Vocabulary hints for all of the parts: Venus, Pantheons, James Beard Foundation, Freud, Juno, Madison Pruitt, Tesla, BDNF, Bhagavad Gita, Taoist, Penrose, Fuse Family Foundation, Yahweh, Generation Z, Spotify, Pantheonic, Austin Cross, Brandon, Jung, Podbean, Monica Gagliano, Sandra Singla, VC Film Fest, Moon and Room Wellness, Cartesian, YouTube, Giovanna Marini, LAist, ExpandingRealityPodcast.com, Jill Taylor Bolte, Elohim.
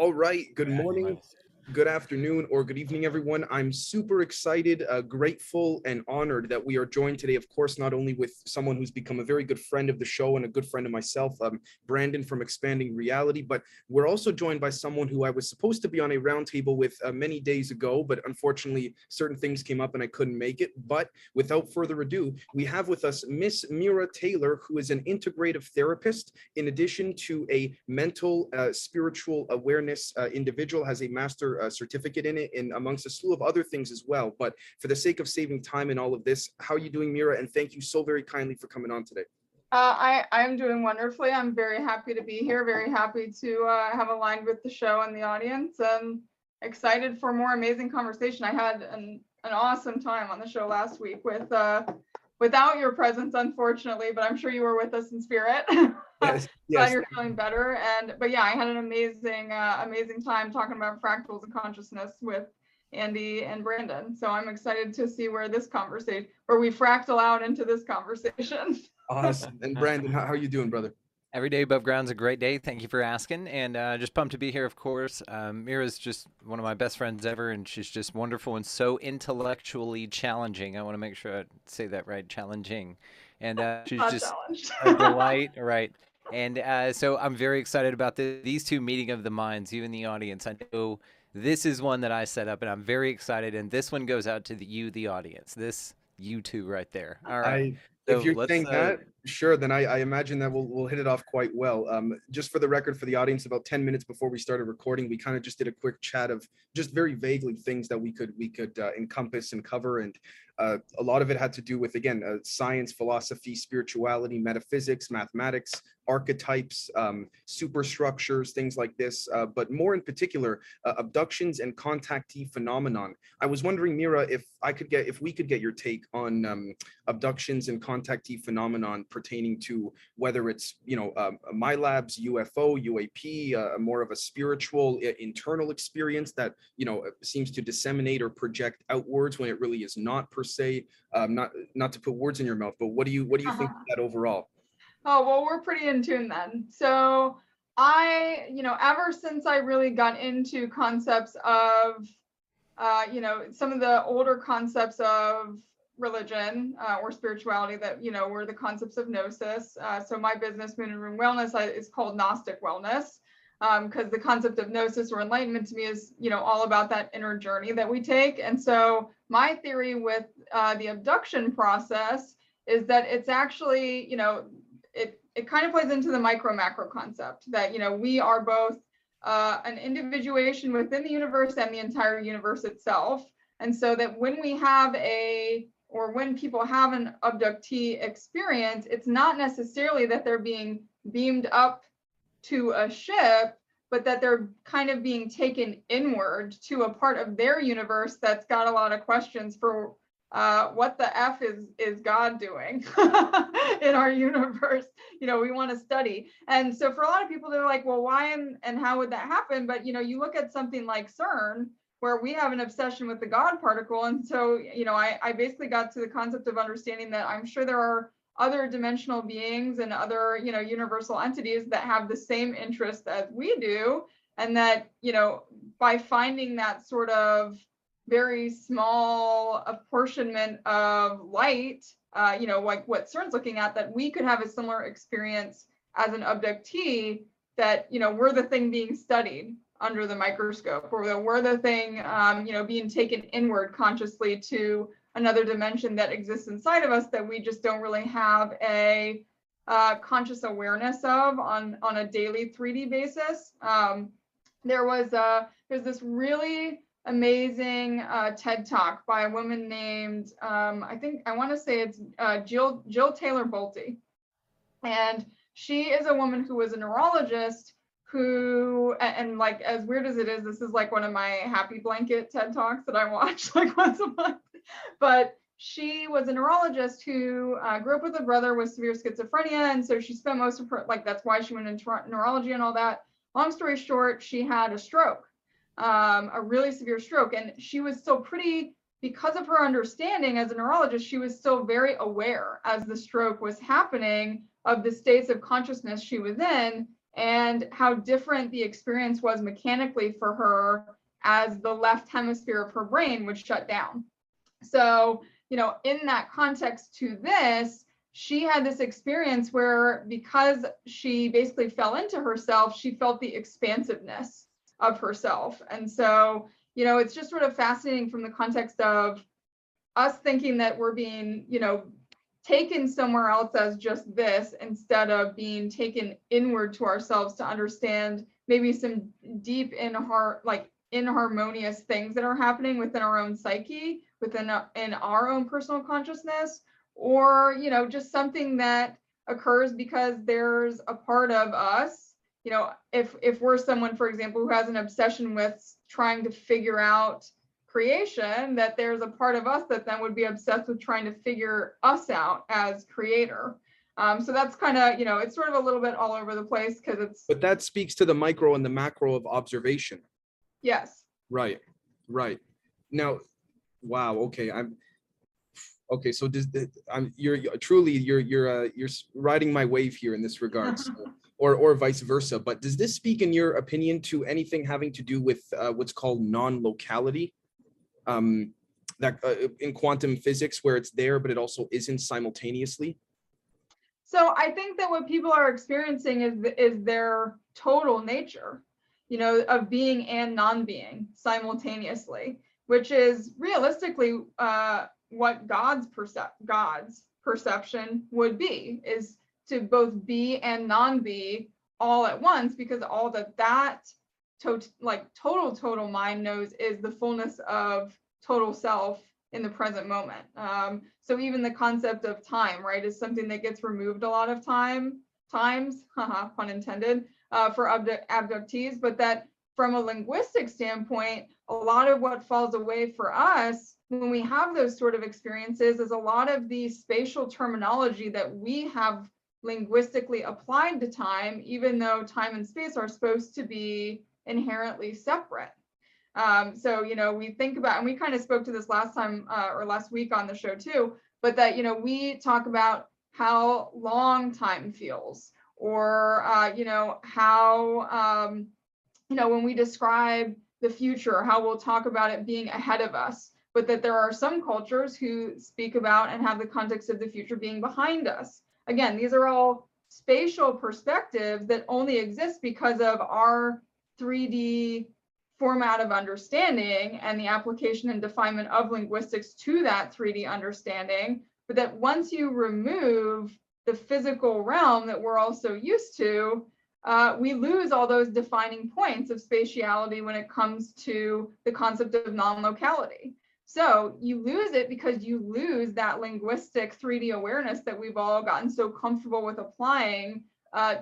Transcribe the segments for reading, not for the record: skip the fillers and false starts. All right. Good morning, good afternoon, or good evening, everyone. I'm super excited, grateful, and honored that we are joined today, of course, not only with someone who's become a very good friend of the show and a good friend of myself, Brandon from Expanding Reality, but we're also joined by someone who I was supposed to be on a roundtable with many days ago, but unfortunately, certain things came up and I couldn't make it. But without further ado, we have with us Miss Mira Taylor, who is an integrative therapist, in addition to a mental spiritual awareness individual, has a master certificate in it, and amongst a slew of other things as well. But for the sake of saving time in all of this, how are you doing, Mira? And thank you so very kindly for coming on today. I'm doing wonderfully. I'm very happy to be here, very happy to have aligned with the show and the audience, and excited for more amazing conversation. I had an awesome time on the show last week with without your presence, unfortunately, but I'm sure you were with us in spirit. Yes, yes. You're feeling better, but yeah, I had an amazing, amazing time talking about fractals and consciousness with Andy and Brandon. So I'm excited to see where this conversation, where we fractal out into this conversation. Awesome. And Brandon, how are you doing, brother? Every day above ground's a great day. Thank you for asking, and just pumped to be here. Of course, Mira's just one of my best friends ever, and she's just wonderful and so intellectually challenging. I want to make sure I say that right, challenging, and she's just a delight. Right. And so I'm very excited about these two meeting of the minds, you and the audience. I know this is one that I set up, and I'm very excited. And this one goes out to the audience. You two right there. All right. So if you're saying that, sure, then I imagine that we'll hit it off quite well. Just for the record, for the audience, about 10 minutes before we started recording, we kind of just did a quick chat of just very vaguely things that we could encompass and cover. And a lot of it had to do with, again, science, philosophy, spirituality, metaphysics, mathematics, archetypes, superstructures, things like this, but more in particular, abductions and contactee phenomenon. I was wondering, Mira, if we could get your take on abductions and contactee phenomenon pertaining to whether it's, my lab's UFO, UAP, more of a spiritual internal experience that, seems to disseminate or project outwards when it really is not per se, not to put words in your mouth, but what do you think of that overall? Oh, well, we're pretty in tune then. So ever since I really got into concepts of, some of the older concepts of religion or spirituality that, were the concepts of gnosis. So my business, Moon and Room Wellness, is called Gnostic Wellness, because the concept of gnosis or enlightenment to me is, all about that inner journey that we take. And so my theory with the abduction process is that it's actually, it kind of plays into the micro macro concept that, we are both an individuation within the universe and the entire universe itself. And so that when we have when people have an abductee experience, it's not necessarily that they're being beamed up to a ship, but that they're kind of being taken inward to a part of their universe that's got a lot of questions for what the F is God doing in our universe? We want to study. And so for a lot of people, they're like, well, why and how would that happen? But, you look at something like CERN, where we have an obsession with the God particle. And so, I basically got to the concept of understanding that I'm sure there are other dimensional beings and other, universal entities that have the same interests as we do. And that, by finding that sort of very small apportionment of light, like what CERN's looking at, that we could have a similar experience as an abductee, that, we're the thing being studied under the microscope, or that we're the thing, being taken inward consciously to another dimension that exists inside of us that we just don't really have a conscious awareness of on a daily 3D basis. There's this really amazing TED Talk by a woman named, Jill Taylor Bolte. And she is a woman who was a neurologist who, and like, as weird as it is, this is like one of my happy blanket TED Talks that I watch like once a month. But she was a neurologist who grew up with a brother with severe schizophrenia. And so she spent most of her, that's why she went into neurology and all that. Long story short, she had a stroke. A really severe stroke, and she was still because of her understanding as a neurologist, she was still very aware as the stroke was happening of the states of consciousness she was in, and how different the experience was mechanically for her as the left hemisphere of her brain would shut down. So, you know, in that context to this, she had this experience where, because she basically fell into herself, she felt the expansiveness of herself. And so, you know, it's just sort of fascinating from the context of us thinking that we're being, you know, taken somewhere else as just this, instead of being taken inward to ourselves to understand maybe some deep inharmonious things that are happening within our own psyche, in our own personal consciousness, or, you know, just something that occurs because there's a part of us, you know, if we're someone, for example, who has an obsession with trying to figure out creation, that there's a part of us that then would be obsessed with trying to figure us out as creator. So that's kind of, you know, it's sort of a little bit all over the place because it's. But that speaks to the micro and the macro of observation. Yes. Right. Right. Now, wow. Okay. Okay. So you're riding my wave here in this regard, so, or vice versa. But does this speak, in your opinion, to anything having to do with what's called non-locality? In quantum physics, where it's there, but it also isn't simultaneously? So I think that what people are experiencing is their total nature, you know, of being and non-being simultaneously, which is realistically what God's perception would be, is to both be and non-be all at once, because all that total mind knows is the fullness of total self in the present moment. So even the concept of time, right, is something that gets removed a lot of times, pun intended, for abductees, but that from a linguistic standpoint, a lot of what falls away for us when we have those sort of experiences is a lot of the spatial terminology that we have linguistically applied to time, even though time and space are supposed to be inherently separate. So, you know, we think about, and we kind of spoke to this last time or last week on the show too, but that, you know, we talk about how long time feels, or, you know, how, you know, when we describe the future, how we'll talk about it being ahead of us, but that there are some cultures who speak about and have the context of the future being behind us. Again, these are all spatial perspectives that only exist because of our 3D format of understanding and the application and definement of linguistics to that 3D understanding, but that once you remove the physical realm that we're also used to, we lose all those defining points of spatiality when it comes to the concept of non-locality. So you lose it because you lose that linguistic 3D awareness that we've all gotten so comfortable with applying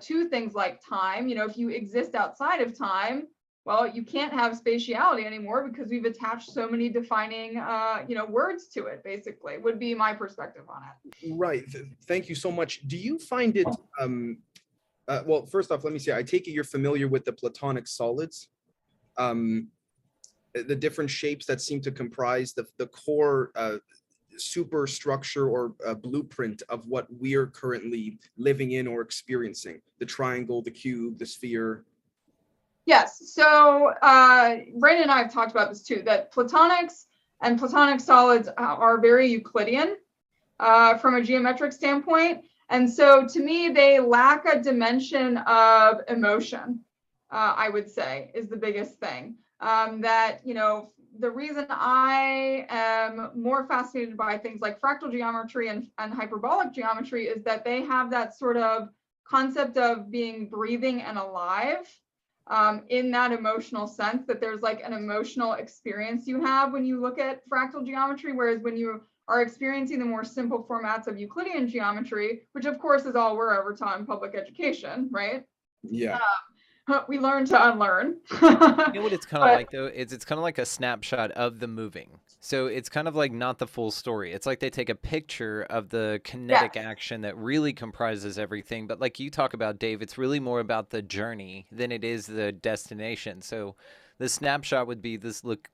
to things like time. You know, if you exist outside of time, well, you can't have spatiality anymore because we've attached so many defining, you know, words to it, basically, would be my perspective on it. Right. Thank you so much. Do you find it, well, first off, let me say, I take it you're familiar with the Platonic solids, the different shapes that seem to comprise the core superstructure or blueprint of what we're currently living in or experiencing, the triangle, the cube, the sphere. Yes. So Brandon and I have talked about this too, that Platonics and Platonic solids are very Euclidean from a geometric standpoint. And so to me, they lack a dimension of emotion, I would say, is the biggest thing. That, you know, the reason I am more fascinated by things like fractal geometry and hyperbolic geometry is that they have that sort of concept of being breathing and alive in that emotional sense, that there's like an emotional experience you have when you look at fractal geometry, whereas when you are experiencing the more simple formats of Euclidean geometry, which of course is all we're ever taught in public education, right? Yeah. We learn to unlearn. You know what it's kind of like, though? It's kind of like a snapshot of the moving. So it's kind of like not the full story. It's like they take a picture of the kinetic action that really comprises everything. But like you talk about, Dave, it's really more about the journey than it is the destination. So the snapshot would be this look,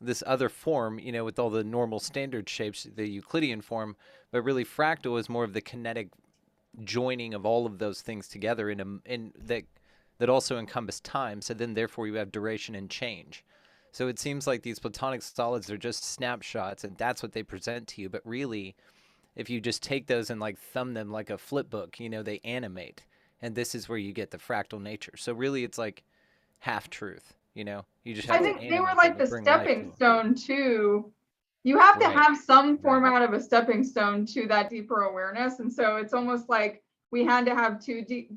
this other form, you know, with all the normal standard shapes, the Euclidean form. But really fractal is more of the kinetic joining of all of those things together that also encompass time. So then therefore you have duration and change. So it seems like these Platonic solids are just snapshots, and that's what they present to you. But really, if you just take those and like thumb them like a flip book, you know, they animate. And this is where you get the fractal nature. So really it's like half truth, you know, you just have to animate. I think they were like the stepping stone too. You have to have some format of a stepping stone to that deeper awareness. And so it's almost like we had to have 2D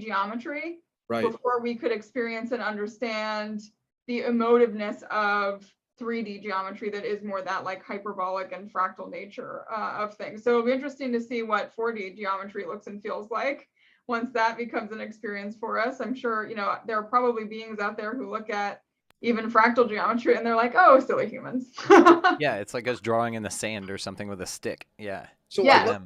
geometry before we could experience and understand the emotiveness of 3D geometry that is more that like hyperbolic and fractal nature of things. So it'll be interesting to see what 4D geometry looks and feels like once that becomes an experience for us. I'm sure, you know, there are probably beings out there who look at even fractal geometry and they're like, oh, silly humans. Yeah, it's like us drawing in the sand or something with a stick. Yeah. So yeah.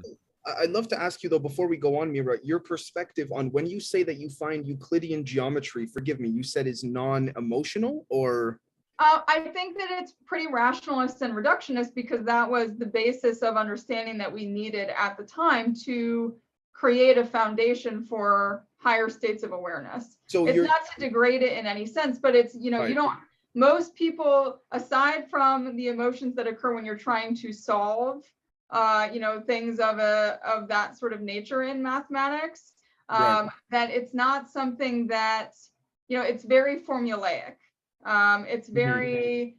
I'd love to ask you though, before we go on, Mira, your perspective on when you say that you find Euclidean geometry, forgive me, you said is non-emotional or... I think that it's pretty rationalist and reductionist because that was the basis of understanding that we needed at the time to create a foundation for higher states of awareness. So it's not to degrade it in any sense, but it's, you know, most people, aside from the emotions that occur when you're trying to solve, you know, things of that sort of nature in mathematics, that it's not something that, you know, it's very formulaic. It's very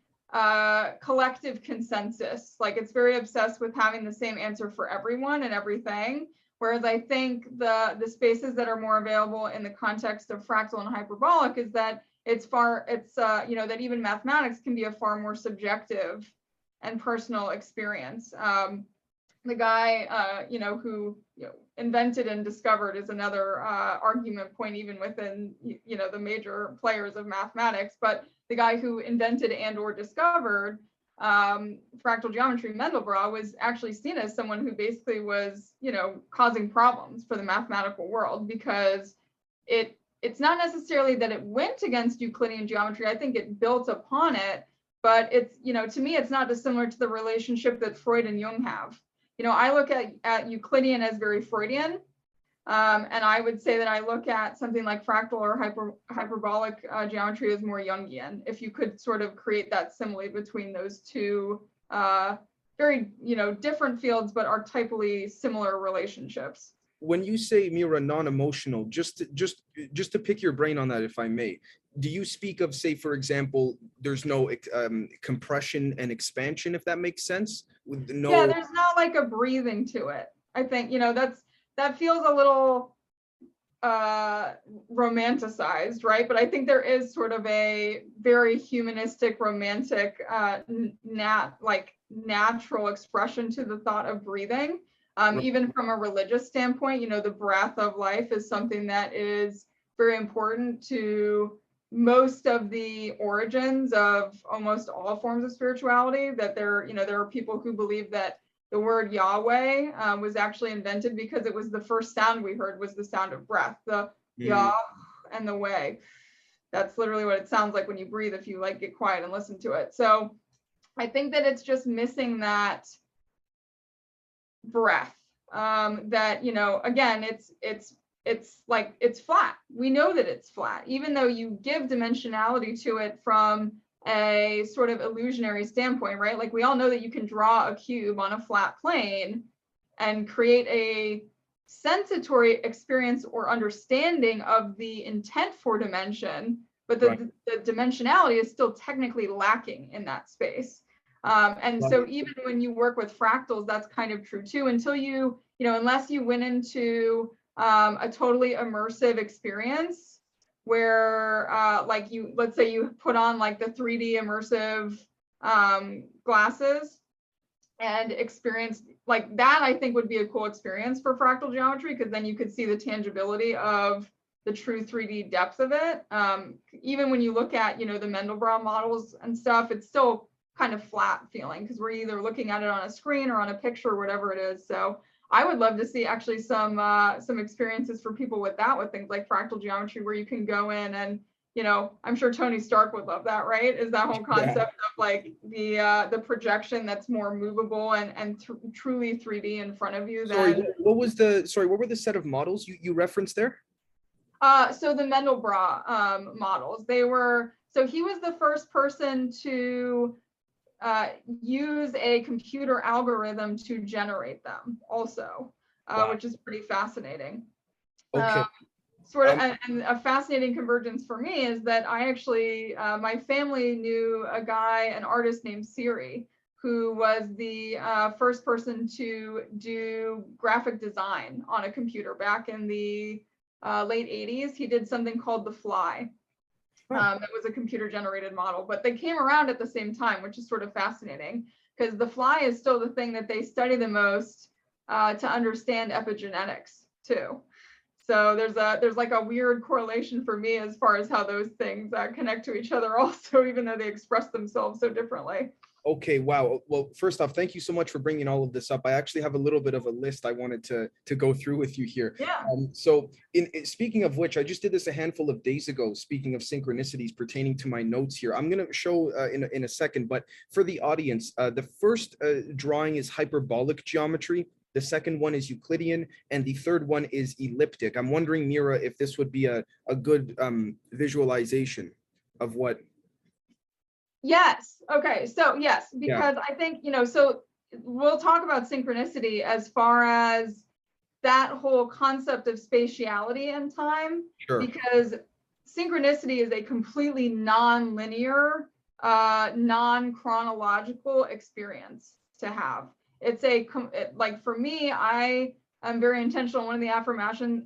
collective consensus, like it's very obsessed with having the same answer for everyone and everything, whereas I think the spaces that are more available in the context of fractal and hyperbolic is that that even mathematics can be a far more subjective and personal experience. The guy who invented and discovered is another argument point even within the major players of mathematics, but the guy who invented and or discovered fractal geometry, Mandelbrot, was actually seen as someone who basically was causing problems for the mathematical world, because it's not necessarily that it went against Euclidean geometry. I think it built upon it, but it's to me it's not dissimilar to the relationship that Freud and Jung have. You know, I look at Euclidean as very Freudian, and I would say that I look at something like fractal or hyperbolic geometry as more Jungian, if you could sort of create that simile between those two very, different fields, but archetypally similar relationships. When you say, Mira, non-emotional, just to pick your brain on that, if I may, do you speak of, say, for example, there's no compression and expansion, if that makes sense? Yeah, there's not like a breathing to it. I think, that feels a little romanticized, right? But I think there is sort of a very humanistic, romantic, natural expression to the thought of breathing. Even from a religious standpoint, the breath of life is something that is very important to most of the origins of almost all forms of spirituality. That there are people who believe that the word Yahweh was actually invented because it was the first sound we heard was the sound of breath, the Yah and the way. That's literally what it sounds like when you breathe, if you get quiet and listen to it. So I think that it's just missing that breath, that again it's like it's flat. We know that it's flat, even though you give dimensionality to it from a sort of illusionary standpoint, right? Like we all know that you can draw a cube on a flat plane and create a sensatory experience or understanding of the intent for dimension, but the dimensionality is still technically lacking in that space. And so even when you work with fractals, that's kind of true too, until unless you went into a totally immersive experience where let's say you put on the 3D immersive glasses and experience like that, I think would be a cool experience for fractal geometry, because then you could see the tangibility of the true 3D depth of it. Even when you look at, the Mandelbrot models and stuff, it's still kind of flat feeling because we're either looking at it on a screen or on a picture or whatever it is. So I would love to see actually some experiences for people with things like fractal geometry, where you can go in and you know, I'm sure Tony Stark would love that, right? Is that whole concept of like the projection that's more movable and truly 3D in front of you. What were the set of models you referenced there? So the Mandelbrot models, so he was the first person to use a computer algorithm to generate them also, which is pretty fascinating. Okay. And a fascinating convergence for me is that I actually, my family knew a guy, an artist named Siri, who was the first person to do graphic design on a computer back in the late 80s. He did something called The Fly. It was a computer generated model, but they came around at the same time, which is sort of fascinating because The Fly is still the thing that they study the most to understand epigenetics too. So there's like a weird correlation for me as far as how those things connect to each other also, even though they express themselves so differently. Okay, wow. Well, first off, thank you so much for bringing all of this up. I actually have a little bit of a list I wanted to go through with you here. Yeah. So speaking of which, I just did this a handful of days ago, speaking of synchronicities pertaining to my notes here. I'm going to show in a second, but for the audience, the first drawing is hyperbolic geometry. The second one is Euclidean, and the third one is elliptic. I'm wondering, Mira, if this would be a good visualization of what. Yes. Okay. So yes, because I think, you know, so we'll talk about synchronicity as far as that whole concept of spatiality and time, because synchronicity is a completely non-linear, non-chronological experience to have. It's like for me, I am very intentional. One of the affirmations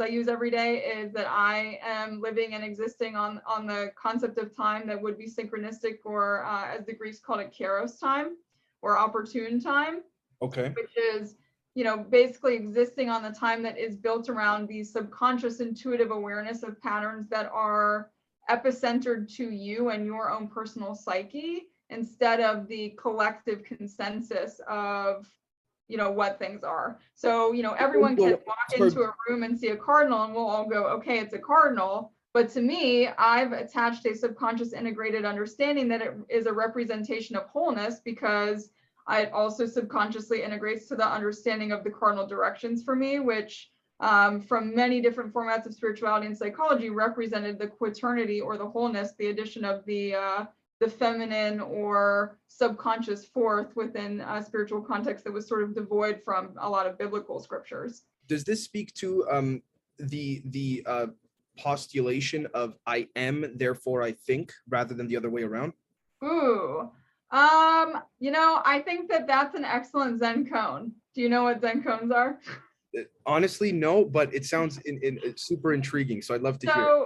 I use every day is that I am living and existing on the concept of time that would be synchronistic, or as the Greeks called it, kairos time, or opportune time. Okay. Which is, you know, basically existing on the time that is built around the subconscious intuitive awareness of patterns that are epicentered to you and your own personal psyche, instead of the collective consensus of, you know, what things are. So, you know, everyone can walk into a room and see a cardinal and we'll all go, okay, it's a cardinal. But to me, I've attached a subconscious integrated understanding that it is a representation of wholeness, because it also subconsciously integrates to the understanding of the cardinal directions for me, which from many different formats of spirituality and psychology represented the quaternity or the wholeness, the addition of the feminine or subconscious fourth within a spiritual context that was sort of devoid from a lot of biblical scriptures. Does this speak to the postulation of I am, therefore I think, rather than the other way around? Ooh, you know, I think that that's an excellent Zen cone. Do you know what Zen cones are? Honestly, no, but it sounds it's super intriguing. So I'd love to hear.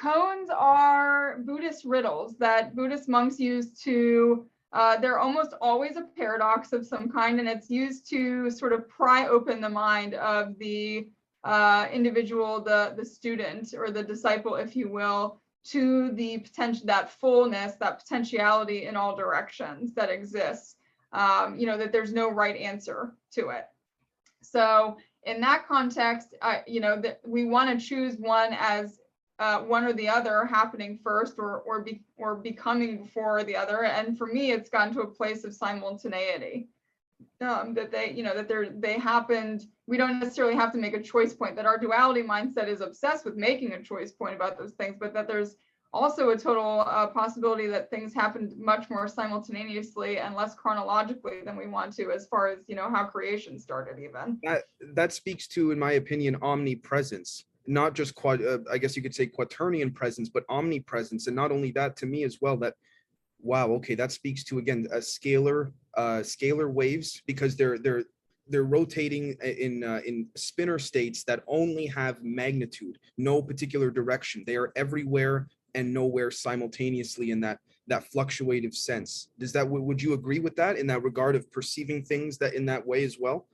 Cones are Buddhist riddles that Buddhist monks use to, they're almost always a paradox of some kind, and it's used to sort of pry open the mind of the individual, the student or the disciple, if you will, to the potential, that fullness, that potentiality in all directions that exists, you know, that there's no right answer to it. So in that context, you know, that we want to choose one as one or the other happening first or becoming before the other. And for me, it's gotten to a place of simultaneity, that they happened. We don't necessarily have to make a choice point, that our duality mindset is obsessed with making a choice point about those things, but that there's also a total possibility that things happened much more simultaneously and less chronologically than we want to, as far as, you know, how creation started even. That speaks to, in my opinion, omnipresence. Not just I guess you could say quaternion presence, but omnipresence. And not only that, to me as well, that, wow, okay, that speaks to, again, a scalar waves, because they're rotating in spinor states that only have magnitude, no particular direction. They are everywhere and nowhere simultaneously in that fluctuative sense. Would you agree with that in that regard of perceiving things that in that way as well?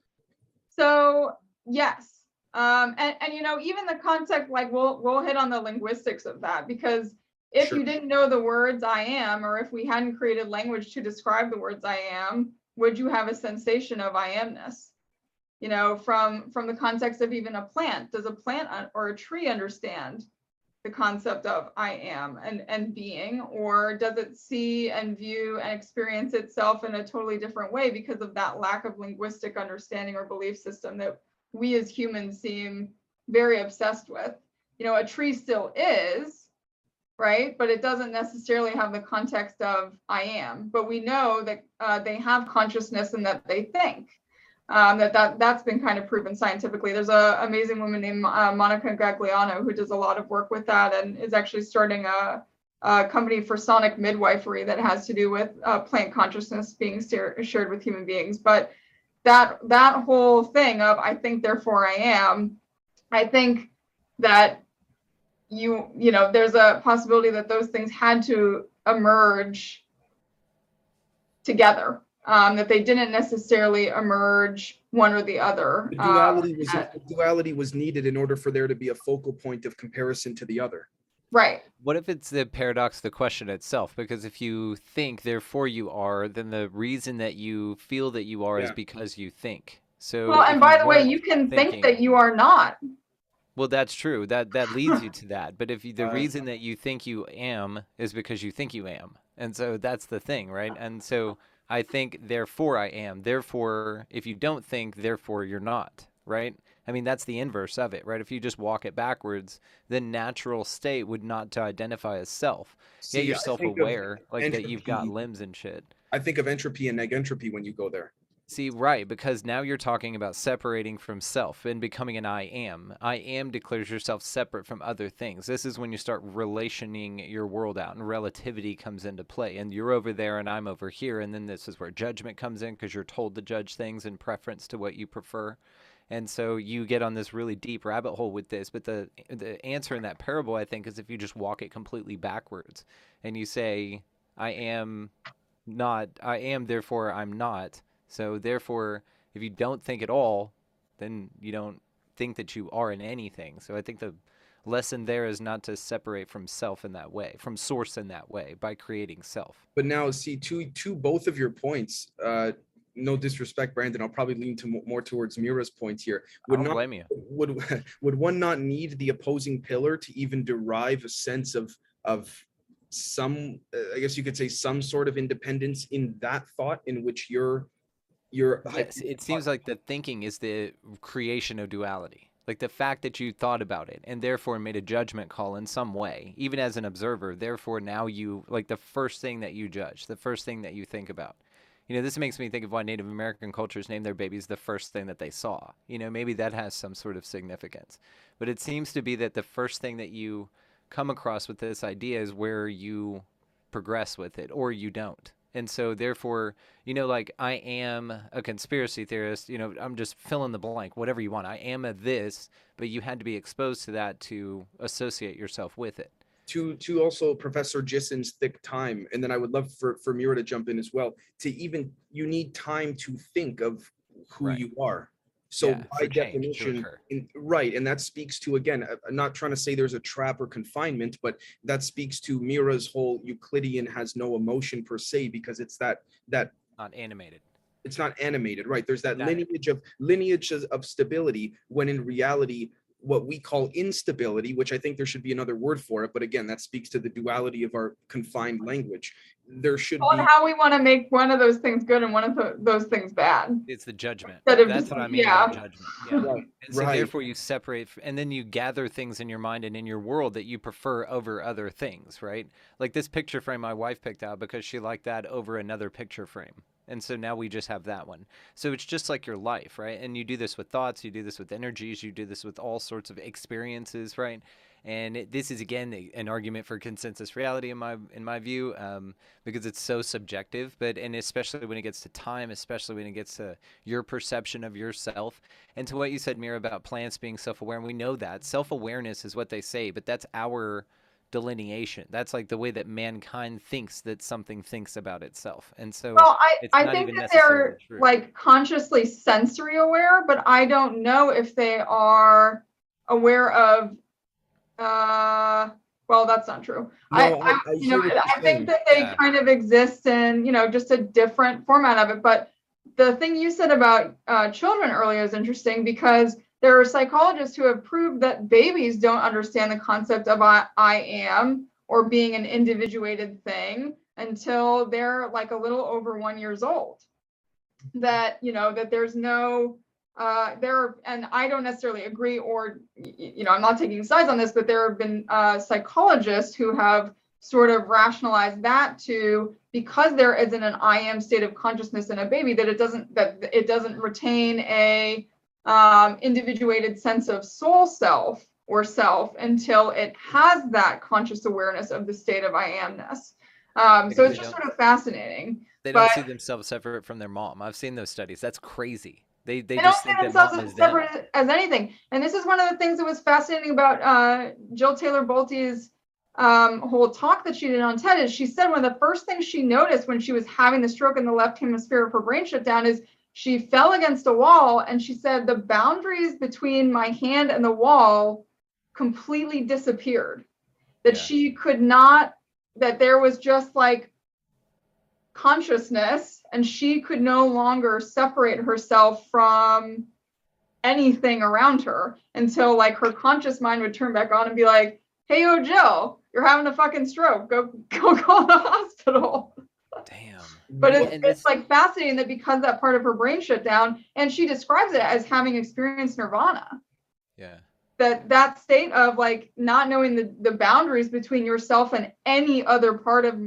So yes. And you know, even the concept, like we'll hit on the linguistics of that, because if you didn't know the words I am, or if we hadn't created language to describe the words I am, would you have a sensation of I amness? You know, from the context of even a plant, does a plant or a tree understand the concept of I am and being, or does it see and view and experience itself in a totally different way because of that lack of linguistic understanding or belief system that we as humans seem very obsessed with? You know, a tree still is, right? But it doesn't necessarily have the context of I am, but we know that they have consciousness and that they think. That's been kind of proven scientifically. There's an amazing woman named Monica Gagliano who does a lot of work with that and is actually starting a company for sonic midwifery that has to do with plant consciousness being shared with human beings. But that whole thing of I think, therefore I am, I think that you know, there's a possibility that those things had to emerge together. That they didn't necessarily emerge one or the other. Duality was needed in order for there to be a focal point of comparison to the other. Right. What if it's the paradox of the question itself? Because if you think, therefore you are, then the reason that you feel that you are is because you think. So. Well, and by the way, you can think that you are not. Well, that's true. That leads you to that. But if the reason that you think you am is because you think you am. And so that's the thing, right? And so I think, therefore I am. Therefore, if you don't think, therefore you're not, right? I mean, that's the inverse of it, right? If you just walk it backwards, the natural state would not to identify as self. Yet you're self-aware, like entropy, that you've got limbs and shit. I think of entropy and negentropy when you go there. See, right, because now you're talking about separating from self and becoming an I am. I am declares yourself separate from other things. This is when you start relationing your world out and relativity comes into play. And you're over there and I'm over here. And then this is where judgment comes in because you're told to judge things in preference to what you prefer. And so you get on this really deep rabbit hole with this. But the answer in that parable, I think, is if you just walk it completely backwards and you say, I am not, I am, therefore I'm not. So therefore, if you don't think at all, then you don't think that you are in anything. So I think the lesson there is not to separate from self in that way, from source in that way, by creating self. But now, see, to both of your points, no disrespect, Brandon, I'll probably lean more towards Mira's point here. I don't blame you. Would one not need the opposing pillar to even derive a sense of some, I guess you could say, some sort of independence in that thought in which yes, it seems like the thinking is the creation of duality, like the fact that you thought about it and therefore made a judgment call in some way, even as an observer. Therefore, now you like the first thing that you judge, the first thing that you think about. You know, this makes me think of why Native American cultures named their babies the first thing that they saw. You know, maybe that has some sort of significance, but it seems to be that the first thing that you come across with this idea is where you progress with it or you don't. And so therefore, you know, like I am a conspiracy theorist, you know, I'm just fill in the blank, whatever you want. I am a this, but you had to be exposed to that to associate yourself with it. To also Professor Jisson's thick time. And then I would love for Mira to jump in as well, to even, you need time to think of who you are. So by definition, right. And that speaks to, again, I'm not trying to say there's a trap or confinement, but that speaks to Mira's whole Euclidean has no emotion per se, because it's that not animated. It's not animated, right? There's that lineage of stability, when in reality, what we call instability, which I think there should be another word for it. But again, that speaks to the duality of our confined language. There should be how we want to make one of those things good and one of those things bad. It's the judgment. That's what I mean by judgment. Yeah. Right. And so therefore you separate and then you gather things in your mind and in your world that you prefer over other things, right? Like this picture frame my wife picked out because she liked that over another picture frame. And so now we just have that one. So it's just like your life, right? And you do this with thoughts, you do this with energies, you do this with all sorts of experiences, right? And this is, again, an argument for consensus reality in my view, because it's so subjective. And especially when it gets to time, especially when it gets to your perception of yourself. And to what you said, Mira, about plants being self-aware, and we know that. Self-awareness is what they say, but that's our delineation. That's like the way that mankind thinks that something thinks about itself. And so I think that they're like consciously sensory aware, but I don't know if they are aware of well, that's not true. No, I you know, I think that they kind of exist in, you know, just a different format of it. But the thing you said about children earlier is interesting, because There are psychologists who have proved that babies don't understand the concept of I am or being an individuated thing until they're like a little over 1 year old. That, you know, that there's no, and I don't necessarily agree, or, you know, I'm not taking sides on this, but there have been psychologists who have sort of rationalized that to, because there isn't an I am state of consciousness in a baby, that it doesn't retain a individuated sense of soul self or self until it has that conscious awareness of the state of I amness. So it's just sort of fascinating. They don't see themselves separate from their mom. I've seen those studies. That's crazy. They just don't see themselves as separate as anything. And this is one of the things that was fascinating about Jill Taylor Bolte's whole talk that she did on TED. Is she said one of the first things she noticed when she was having the stroke in the left hemisphere of her brain shutdown is she fell against a wall, and she said the boundaries between my hand and the wall completely disappeared. That she could not. That there was just like consciousness, and she could no longer separate herself from anything around her until like her conscious mind would turn back on and be like, hey, yo, Jill, you're having a fucking stroke. Go call the hospital. Damn. But it's like fascinating that because that part of her brain shut down, and she describes it as having experienced nirvana. Yeah. That state of like not knowing the boundaries between yourself and any other part of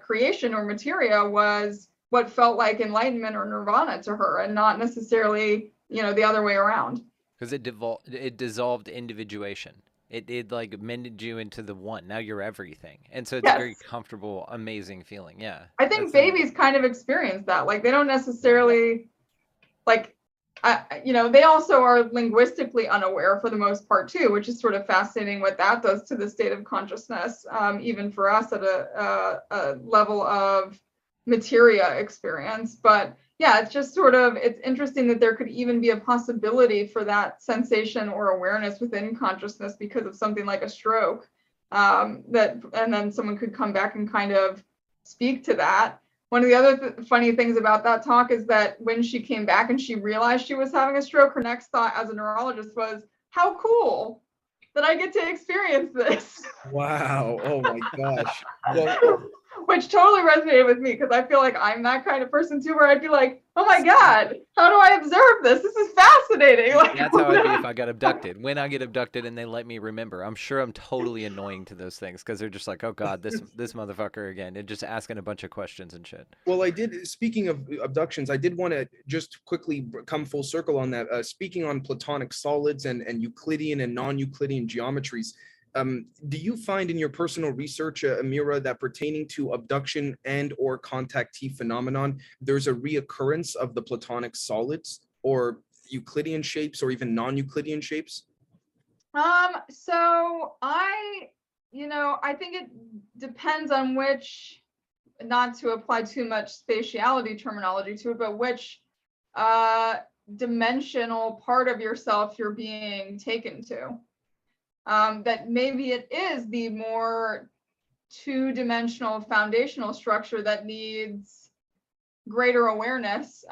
creation or materia was what felt like enlightenment or nirvana to her, and not necessarily, you know, the other way around. Because it dissolved individuation. It like mended you into the one. Now you're everything. And so it's a very comfortable, amazing feeling. Yeah. I think babies kind of experience that. Like they don't necessarily like, you know, they also are linguistically unaware for the most part too, which is sort of fascinating what that does to the state of consciousness, even for us at a level of materia experience. But yeah, it's just sort of, it's interesting that there could even be a possibility for that sensation or awareness within consciousness because of something like a stroke, and then someone could come back and kind of speak to that. One of the other funny things about that talk is that when she came back and she realized she was having a stroke, her next thought as a neurologist was, how cool that I get to experience this. Wow. Oh my gosh. Which totally resonated with me because I feel like I'm that kind of person too, where I'd be like, oh my God, how do I observe this? This is fascinating. Like, that's how I'd be if I got abducted. When I get abducted and they let me remember, I'm sure I'm totally annoying to those things because they're just like, oh God, this motherfucker again. And just asking a bunch of questions and shit. Well, speaking of abductions, I did want to just quickly come full circle on that. Speaking on Platonic solids and Euclidean and non-Euclidean geometries, do you find in your personal research, Mira, that pertaining to abduction and or contactee phenomenon, there's a reoccurrence of the Platonic solids or Euclidean shapes or even non-Euclidean shapes? So I think it depends on which, not to apply too much spatiality terminology to it, but which dimensional part of yourself you're being taken to. That maybe it is the more two-dimensional foundational structure that needs greater awareness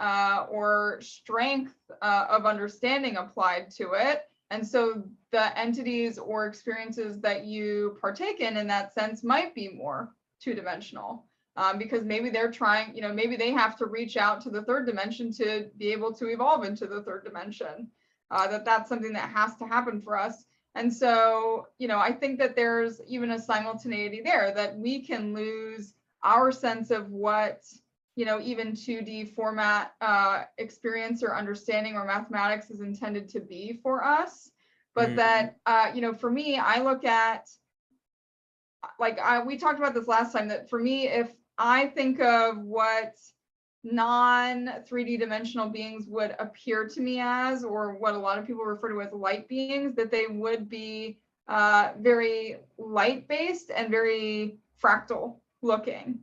or strength of understanding applied to it. And so the entities or experiences that you partake in that sense might be more two-dimensional because maybe they're trying, you know, maybe they have to reach out to the third dimension to be able to evolve into the third dimension. That's something that has to happen for us. And so, you know, I think that there's even a simultaneity there that we can lose our sense of what, you know, even 2D format experience or understanding or mathematics is intended to be for us. But that, you know, for me, I look at, like, we talked about this last time, that for me, if I think of what non-3D dimensional beings would appear to me as, or what a lot of people refer to as light beings, that they would be very light-based and very fractal looking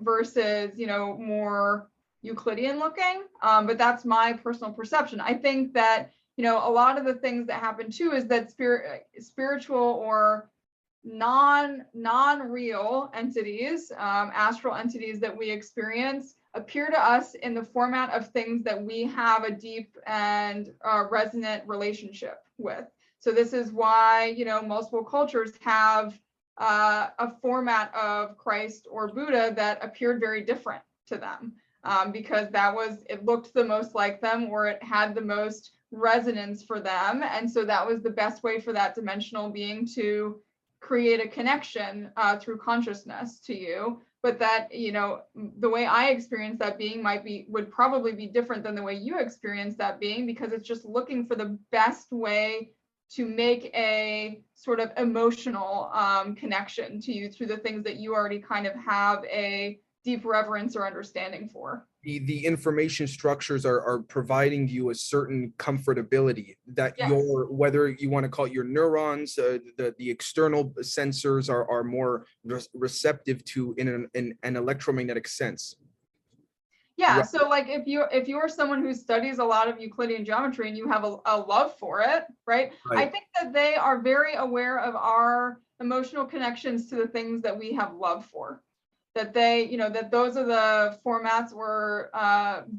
versus, you know, more Euclidean looking. But that's my personal perception. I think that, you know, a lot of the things that happen too is that spiritual or non-real entities, astral entities that we experience appear to us in the format of things that we have a deep and resonant relationship with. So this is why, you know, multiple cultures have a format of Christ or Buddha that appeared very different to them, because that was, it looked the most like them, or it had the most resonance for them. And so that was the best way for that dimensional being to create a connection through consciousness to you. But that, you know, the way I experience that being would probably be different than the way you experience that being, because it's just looking for the best way to make a sort of emotional connection to you through the things that you already kind of have a deep reverence or understanding for. The information structures are providing you a certain comfortability that your, whether you want to call it your neurons, the external sensors are more receptive to in an electromagnetic sense. Yeah. Right. So like if you're someone who studies a lot of Euclidean geometry and you have a love for it, right? I think that they are very aware of our emotional connections to the things that we have love for. That they, you know, that those are the formats or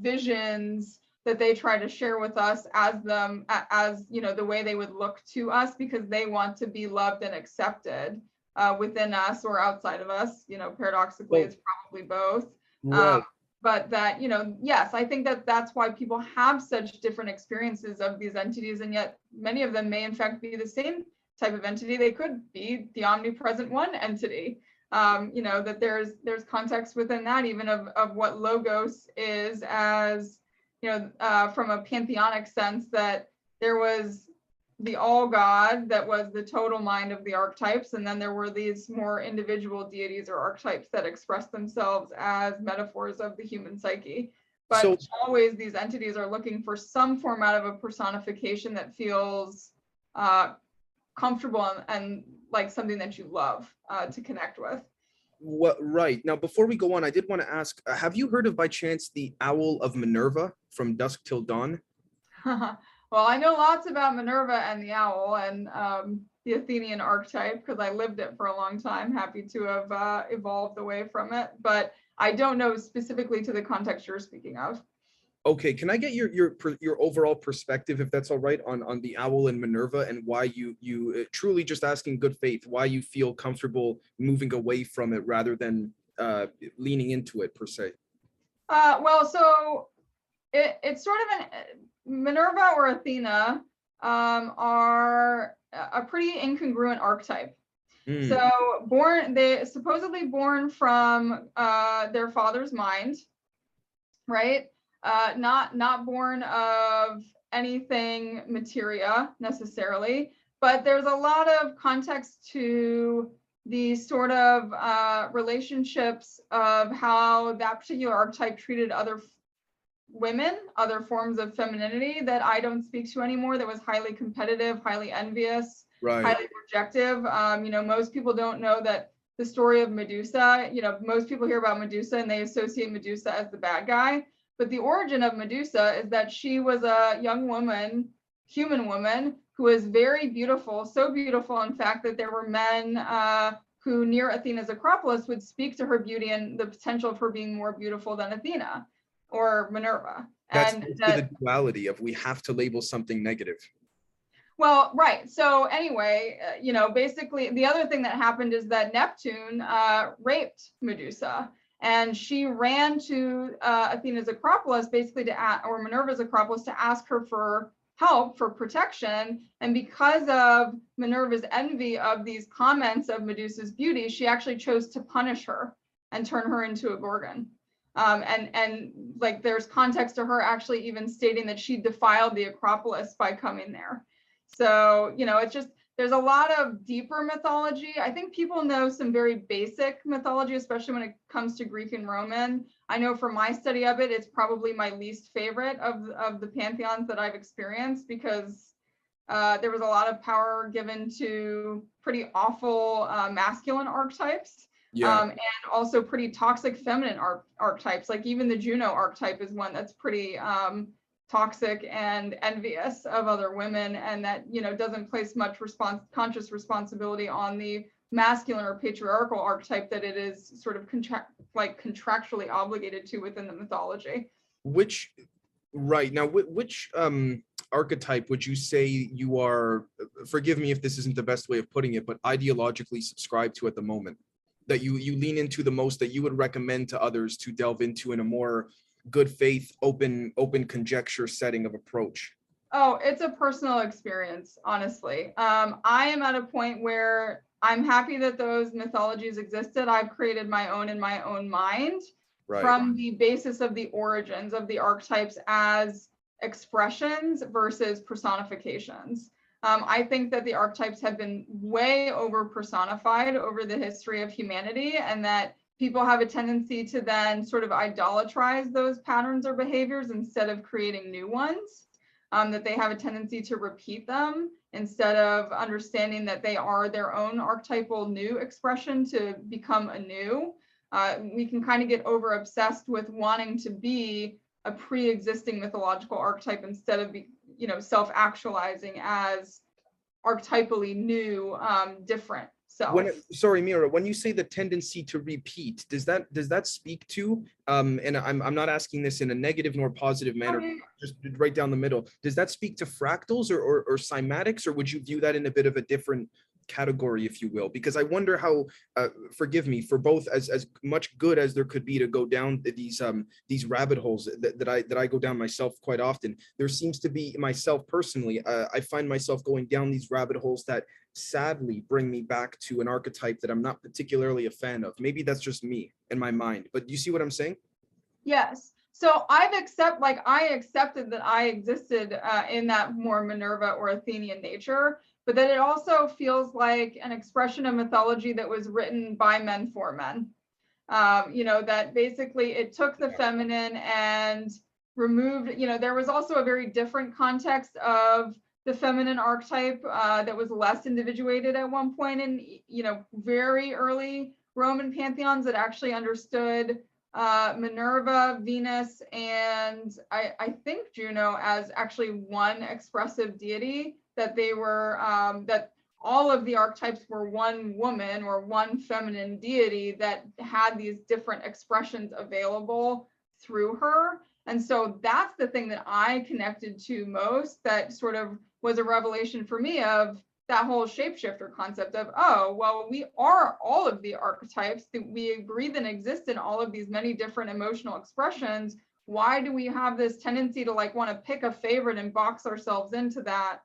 visions that they try to share with us as you know, the way they would look to us, because they want to be loved and accepted within us or outside of us. You know, paradoxically, it's probably both. Right. But that, you know, yes, I think that that's why people have such different experiences of these entities, and yet many of them may in fact be the same type of entity. They could be the omnipresent one entity. You know, that there's context within that, even of what logos is, as you know, from a pantheonic sense, that there was the all God that was the total mind of the archetypes, and then there were these more individual deities or archetypes that expressed themselves as metaphors of the human psyche. But always these entities are looking for some form out of a personification that feels comfortable and like something that you love to connect with. Well, right. Now, before we go on, I did want to ask, have you heard of, by chance, the Owl of Minerva from Dusk Till Dawn? Well, I know lots about Minerva and the owl and the Athenian archetype, because I lived it for a long time, happy to have evolved away from it. But I don't know specifically to the context you're speaking of. Okay, can I get your overall perspective, if that's all right, on the owl and Minerva, and why you truly, just asking good faith, why you feel comfortable moving away from it rather than leaning into it per se? Well, so it's sort of Minerva or Athena are a pretty incongruent archetype. Mm. So they supposedly born from their father's mind, right? Not born of anything materia necessarily, but there's a lot of context to the sort of relationships of how that particular archetype treated other women, other forms of femininity that I don't speak to anymore, that was highly competitive, highly envious, right, highly rejective. You know, most people don't know that the story of Medusa, you know, most people hear about Medusa and they associate Medusa as the bad guy. But the origin of Medusa is that she was a young woman, human woman, who was very beautiful, so beautiful, in fact, that there were men who near Athena's Acropolis would speak to her beauty and the potential of her being more beautiful than Athena or Minerva. That's the duality of, we have to label something negative. Well, right. So anyway, you know, basically the other thing that happened is that Neptune raped Medusa. And she ran to Athena's Acropolis, basically or Minerva's Acropolis, to ask her for help, for protection. And because of Minerva's envy of these comments of Medusa's beauty, she actually chose to punish her and turn her into a gorgon. And like there's context to her actually even stating that she defiled the Acropolis by coming there. So, you know, it's just, there's a lot of deeper mythology. I think people know some very basic mythology, especially when it comes to Greek and Roman. I know from my study of it, it's probably my least favorite of the pantheons that I've experienced, because there was a lot of power given to pretty awful masculine archetypes, and also pretty toxic feminine archetypes. Like even the Juno archetype is one that's pretty toxic and envious of other women, and that, you know, doesn't place much conscious responsibility on the masculine or patriarchal archetype that it is sort of contractually obligated to within the mythology. Which, right now, which archetype would you say you are, forgive me if this isn't the best way of putting it, but ideologically subscribe to at the moment, that you lean into the most, that you would recommend to others to delve into in a more good faith, open conjecture setting of approach? Oh, it's a personal experience, honestly. I am at a point where I'm happy that those mythologies existed. I've created my own in my own mind, right, from the basis of the origins of the archetypes as expressions versus personifications. I think that the archetypes have been way over personified over the history of humanity, and that people have a tendency to then sort of idolatrize those patterns or behaviors instead of creating new ones, that they have a tendency to repeat them instead of understanding that they are their own archetypal new expression to become anew. We can kind of get over obsessed with wanting to be a pre-existing mythological archetype instead of self-actualizing as archetypally new, different self. Sorry, Mira, when you say the tendency to repeat, does that speak to, and I'm not asking this in a negative nor positive manner, just right down the middle, does that speak to fractals or cymatics, or would you view that in a bit of a different category, if you will? Because I wonder how, forgive me for both, as much good as there could be to go down these rabbit holes that I go down myself quite often, there seems to be, myself personally, I find myself going down these rabbit holes that sadly bring me back to an archetype that I'm not particularly a fan of. Maybe that's just me and my mind, but you see what I'm saying? Yes. So I accepted that I existed in that more Minerva or Athenian nature, but that it also feels like an expression of mythology that was written by men for men. That basically it took the feminine and removed, there was also a very different context of the feminine archetype that was less individuated at one point in, very early Roman pantheons that actually understood Minerva, Venus, and I think Juno as actually one expressive deity, that they were, that all of the archetypes were one woman or one feminine deity that had these different expressions available through her. And so that's the thing that I connected to most, that sort of was a revelation for me of that whole shapeshifter concept of, oh, well, we are all of the archetypes that we breathe and exist in all of these many different emotional expressions. Why do we have this tendency to want to pick a favorite and box ourselves into that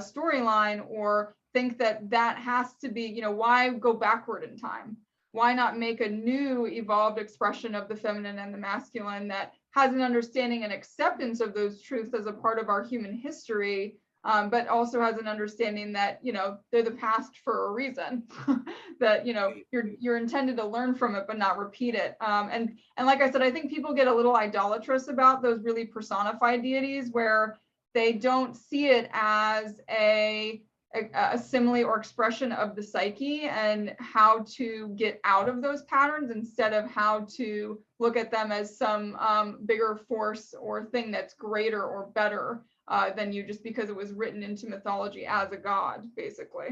storyline, or think that has to be, why go backward in time? Why not make a new evolved expression of the feminine and the masculine that has an understanding and acceptance of those truths as a part of our human history, but also has an understanding that, they're the past for a reason, that, you're intended to learn from it, but not repeat it. And like I said, I think people get a little idolatrous about those really personified deities where they don't see it as a simile or expression of the psyche and how to get out of those patterns, instead of how to look at them as some bigger force or thing that's greater or better than you, just because it was written into mythology as a god, basically.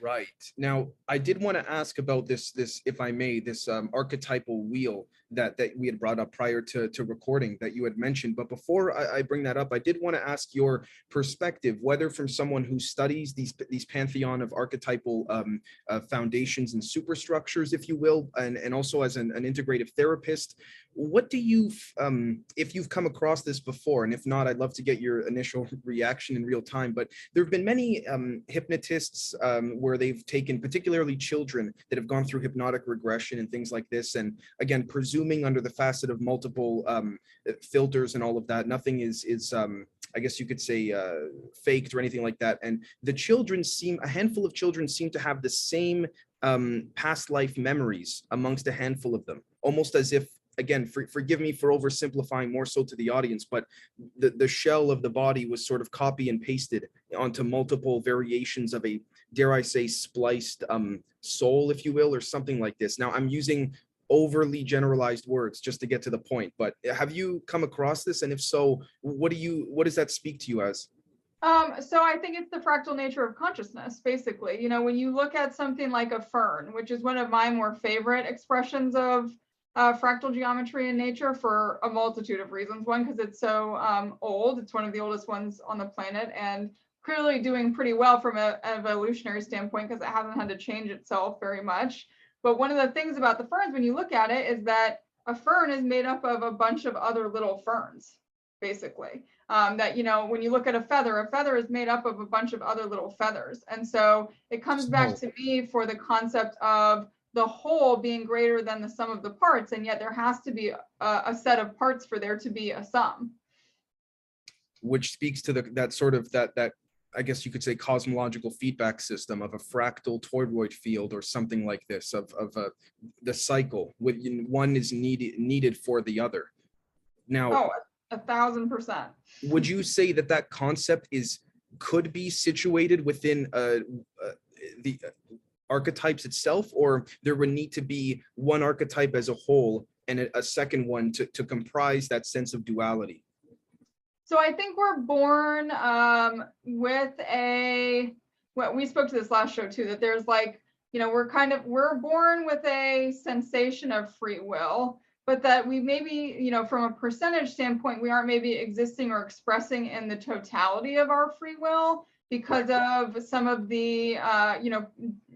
Right. Now, I did want to ask about this, if I may, this archetypal wheel that we had brought up prior to recording, that you had mentioned. But before I bring that up, I did want to ask your perspective, whether from someone who studies these pantheon of archetypal foundations and superstructures, if you will, and also as an integrative therapist. What do you, if you've come across this before, and if not, I'd love to get your initial reaction in real time, but there have been many hypnotists where they've taken particularly children that have gone through hypnotic regression and things like this, and again, presuming under the facet of multiple filters and all of that, nothing is I guess you could say faked or anything like that, and a handful of children seem to have the same past life memories amongst a handful of them, almost as if, again, forgive me for oversimplifying more so to the audience, but the shell of the body was sort of copy and pasted onto multiple variations of a, dare I say, spliced soul, if you will, or something like this. Now, I'm using overly generalized words just to get to the point, but have you come across this? And if so, what does that speak to you as? So I think it's the fractal nature of consciousness, basically. You know, when you look at something like a fern, which is one of my more favorite expressions of fractal geometry in nature for a multitude of reasons. One, because it's so old, it's one of the oldest ones on the planet, and clearly doing pretty well from an evolutionary standpoint, because it hasn't had to change itself very much. But one of the things about the ferns, when you look at it, is that a fern is made up of a bunch of other little ferns, basically. That, you know, when you look at a feather is made up of a bunch of other little feathers. And so it comes back to me for the concept of the whole being greater than the sum of the parts. And yet there has to be a set of parts for there to be a sum. Which speaks to that I guess you could say cosmological feedback system of a fractal toroid field or something like this of the cycle with one is needed for the other. Now, 1,000%. Would you say that concept could be situated within the archetypes itself, or there would need to be one archetype as a whole and a second one to comprise that sense of duality? So I think we're born with we spoke to this last show too, that there's like, you know, we're born with a sensation of free will, but that we maybe, you know, from a percentage standpoint, we aren't maybe existing or expressing in the totality of our free will because of some of the, you know,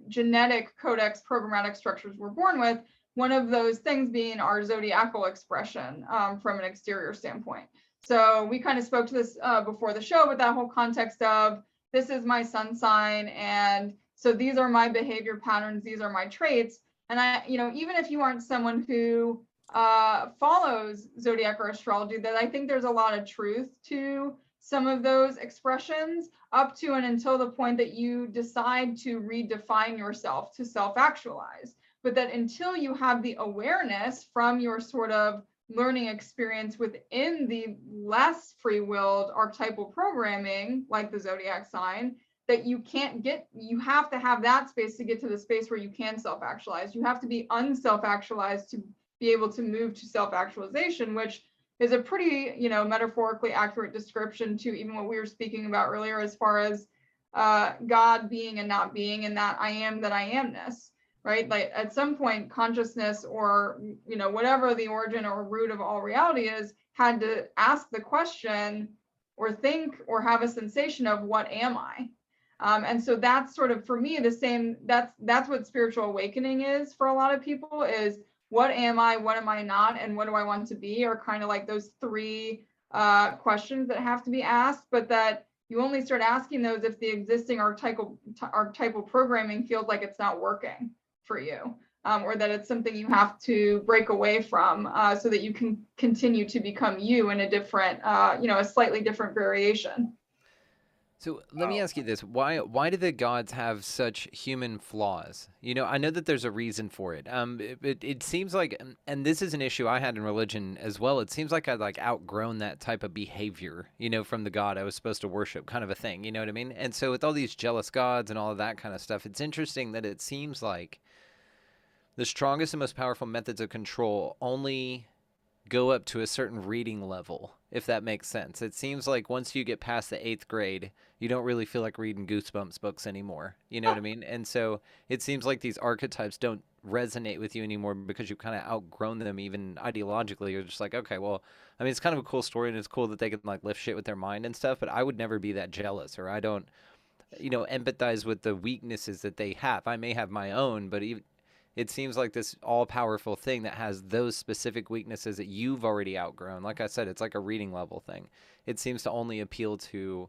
genetic codex programmatic structures we're born with. One of those things being our zodiacal expression from an exterior standpoint. So we kind of spoke to this before the show, but that whole context of this is my sun sign. And so these are my behavior patterns. These are my traits. And I, you know, even if you aren't someone who follows zodiac or astrology, that I think there's a lot of truth to some of those expressions up to and until the point that you decide to redefine yourself to self-actualize. But that until you have the awareness from your sort of learning experience within the less free-willed archetypal programming, like the zodiac sign, that you have to have that space to get to the space where you can self-actualize. You have to be unself-actualized to be able to move to self-actualization, which is a pretty, you know, metaphorically accurate description to even what we were speaking about earlier as far as God being and not being, and that I am that I amness. Right? Like at some point, consciousness, or, you know, whatever the origin or root of all reality is, had to ask the question or think or have a sensation of what am I? And so that's sort of, for me, the same, that's what spiritual awakening is for a lot of people, is what am I, what am I not, and what do I want to be, are kind of like those three questions that have to be asked, but that you only start asking those if the existing archetypal programming feels like it's not working for you, or that it's something you have to break away from so that you can continue to become you in a different, you know, a slightly different variation. So let me ask you this. Why do the gods have such human flaws? You know, I know that there's a reason for it. It seems like, and this is an issue I had in religion as well, it seems like I'd like outgrown that type of behavior, you know, from the god I was supposed to worship, kind of a thing, you know what I mean? And so with all these jealous gods and all of that kind of stuff, it's interesting that it seems like the strongest and most powerful methods of control only go up to a certain reading level, if that makes sense. It seems like once you get past the 8th grade, you don't really feel like reading Goosebumps books anymore. You know what I mean? And so it seems like these archetypes don't resonate with you anymore because you've kind of outgrown them, even ideologically. You're just like, okay, well, I mean, it's kind of a cool story and it's cool that they can like lift shit with their mind and stuff, but I would never be that jealous, or I don't, you know, empathize with the weaknesses that they have. I may have my own, but even, it seems like this all-powerful thing that has those specific weaknesses that you've already outgrown. Like I said, it's like a reading level thing. It seems to only appeal to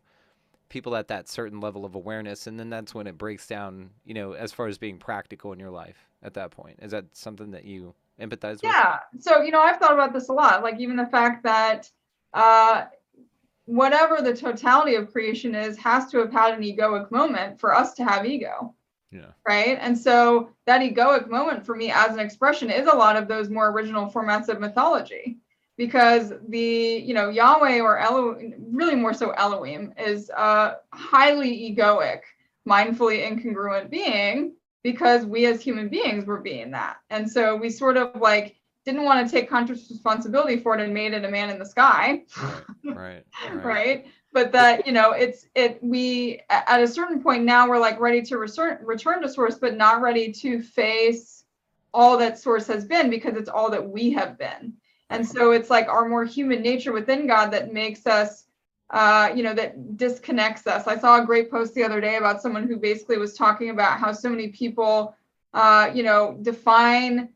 people at that certain level of awareness, and then that's when it breaks down, you know, as far as being practical in your life at that point. Is that something that you empathize with? Yeah. So, you know, I've thought about this a lot, like even the fact that whatever the totality of creation is has to have had an egoic moment for us to have ego. Yeah. Right. And so that egoic moment for me as an expression is a lot of those more original formats of mythology, because the, you know, Yahweh or Elohim, really more so Elohim, is a highly egoic, mindfully incongruent being, because we as human beings were being that. And so we sort of like didn't want to take conscious responsibility for it and made it a man in the sky. Right. But that, you know, we at a certain point now we're like ready to return to source, but not ready to face all that source has been, because it's all that we have been. And so it's like our more human nature within God that makes us, that disconnects us. I saw a great post the other day about someone who basically was talking about how so many people, define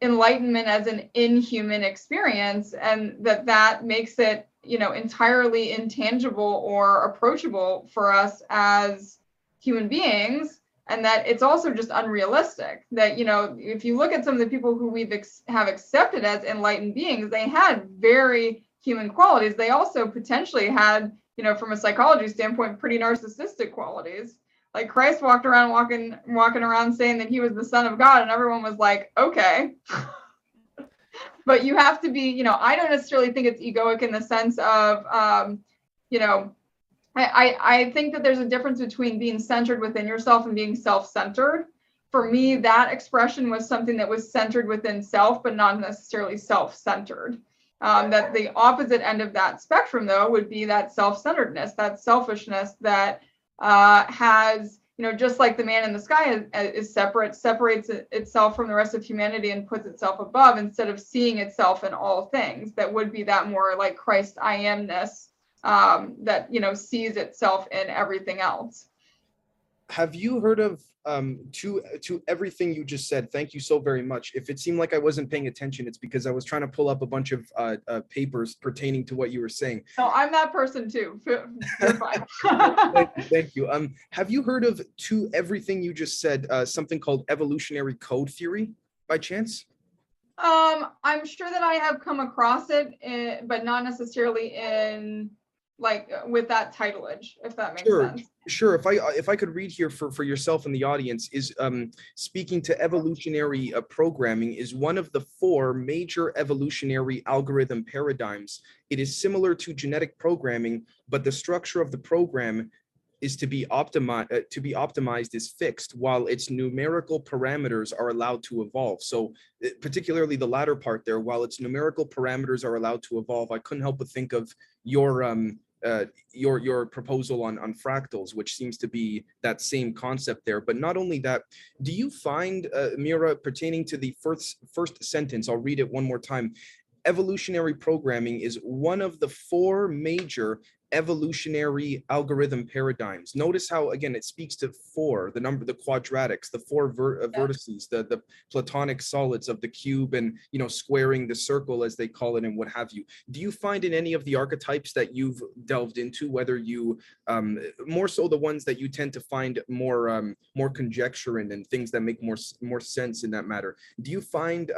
enlightenment as an inhuman experience, and that makes it, entirely intangible or approachable for us as human beings. And that it's also just unrealistic that, if you look at some of the people who we've have accepted as enlightened beings, they had very human qualities. They also potentially had, from a psychology standpoint, pretty narcissistic qualities. Like Christ walked around walking around saying that he was the Son of God, and everyone was like, okay. But you have to be, I don't necessarily think it's egoic in the sense of, I think that there's a difference between being centered within yourself and being self-centered. For me, that expression was something that was centered within self, but not necessarily self-centered. That the opposite end of that spectrum, though, would be that self-centeredness, that selfishness that has, just like the man in the sky is separates itself from the rest of humanity and puts itself above, instead of seeing itself in all things. That would be that more like Christ I amness that, sees itself in everything else. Have you heard of, to everything you just said, thank you so very much. If it seemed like I wasn't paying attention, it's because I was trying to pull up a bunch of papers pertaining to what you were saying. No, I'm that person too. You're fine. Thank you. Have you heard of, to everything you just said, something called evolutionary code theory by chance? I'm sure that I have come across it, but not necessarily in with that titleage, if that makes sense. Sure. If I could read here for yourself and the audience, is speaking to evolutionary programming is one of the four major evolutionary algorithm paradigms. It is similar to genetic programming, but the structure of the program is to be optimized is fixed, while its numerical parameters are allowed to evolve. So particularly the latter part there, while its numerical parameters are allowed to evolve, I couldn't help but think of your proposal on fractals, which seems to be that same concept there. But not only that, do you find, Mira, pertaining to the first sentence, I'll read it one more time. Evolutionary programming is one of the four major evolutionary algorithm paradigms. Notice how, again, it speaks to four, the number, the quadratics, the four vertices, the platonic solids of the cube, and squaring the circle, as they call it, and what have you. Do you find in any of the archetypes that you've delved into, whether you more so the ones that you tend to find more conjecture in, and things that make more sense in that matter, do you find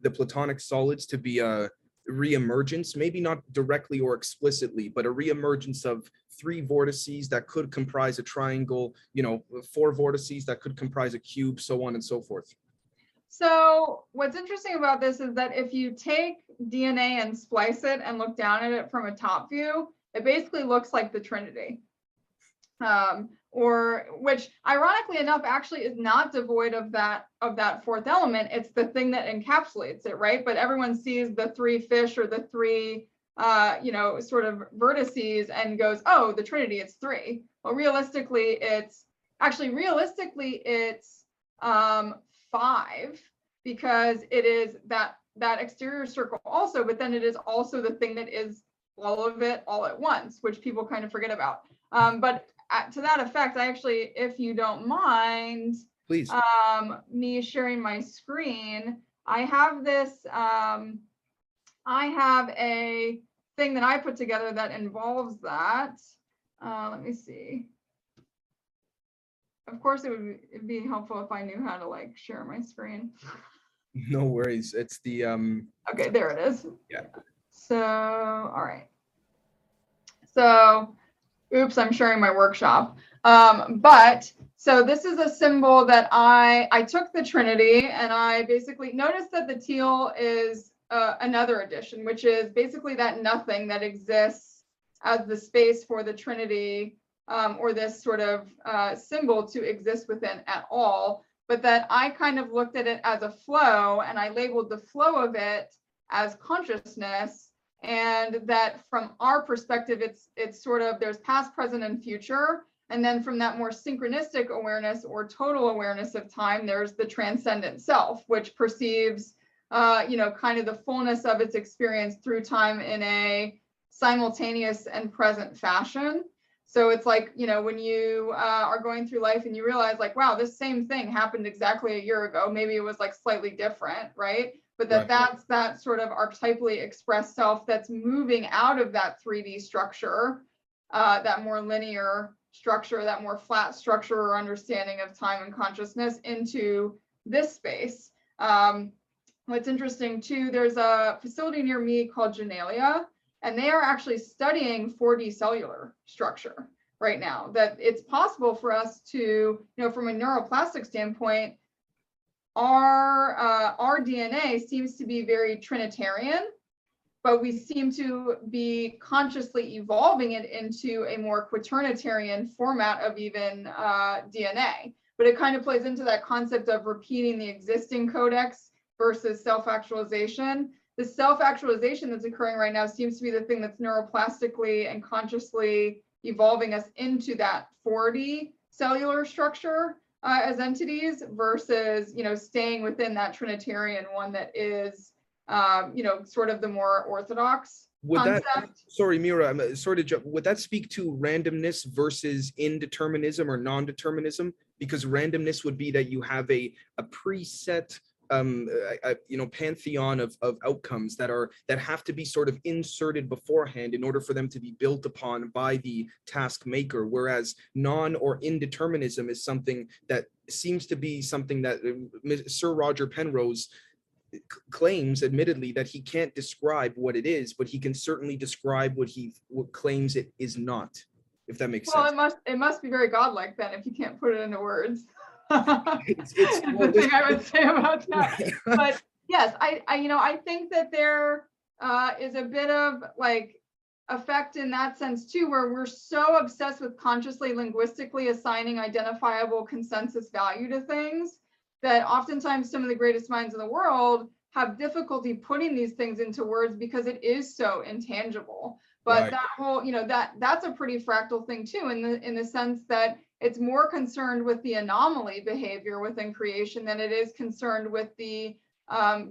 the platonic solids to be a reemergence, maybe not directly or explicitly, but a reemergence of three vortices that could comprise a triangle, four vortices that could comprise a cube, so on and so forth? So what's interesting about this is that if you take DNA and splice it and look down at it from a top view, it basically looks like the Trinity, or which ironically enough actually is not devoid of that fourth element. It's the thing that encapsulates it, right? But everyone sees the three fish or the three sort of vertices and goes, oh, the Trinity, it's three. Well, realistically it's five, because it is that exterior circle also, but then it is also the thing that is all of it all at once, which people kind of forget about. But to that effect, I actually, if you don't mind, please, me sharing my screen, I have this, I have a thing that I put together that involves that. Let me see. Of course, it'd be helpful if I knew how to share my screen. No worries. It's the. Okay, there it is. Yeah. So, all right. So. Oops, I'm sharing my workshop. But so this is a symbol that I took the Trinity, and I basically noticed that the teal is another addition, which is basically that nothing that exists as the space for the Trinity, or this sort of symbol to exist within at all. But that I kind of looked at it as a flow, and I labeled the flow of it as consciousness. and that from our perspective, it's sort of there's past, present, and future. And then from that more synchronistic awareness or total awareness of time, there's the transcendent self, which perceives, kind of the fullness of its experience through time in a simultaneous and present fashion. So it's like, when you are going through life and you realize like, wow, this same thing happened exactly a year ago. Maybe it was like slightly different, right? But that's that sort of archetypally expressed self that's moving out of that 3D structure, that more linear structure, that more flat structure or understanding of time and consciousness into this space. What's interesting too, there's a facility near me called Genalia, and they are actually studying 4D cellular structure right now, that it's possible for us to, from a neuroplastic standpoint, our DNA seems to be very Trinitarian, but we seem to be consciously evolving it into a more quaternitarian format of even DNA. But it kind of plays into that concept of repeating the existing codex versus self-actualization. The self-actualization that's occurring right now seems to be the thing that's neuroplastically and consciously evolving us into that 4D cellular structure as entities versus, staying within that Trinitarian one that is, sort of the more orthodox concept. Sorry, Mira, I'm sorry to jump. Would that speak to randomness versus indeterminism or non-determinism? Because randomness would be that you have a preset pantheon of outcomes that have to be sort of inserted beforehand in order for them to be built upon by the task maker, whereas non or indeterminism is something that seems to be something that Sir Roger Penrose claims, admittedly, that he can't describe what it is, but he can certainly describe what claims it is not, if that makes sense. Well, it must be very godlike then if you can't put it into words. The thing I would say about that. But yes, I think that there is a bit of like effect in that sense too, where we're so obsessed with consciously linguistically assigning identifiable consensus value to things that oftentimes some of the greatest minds in the world have difficulty putting these things into words because it is so intangible. But that whole, that's a pretty fractal thing too, in the sense that it's more concerned with the anomaly behavior within creation than it is concerned with the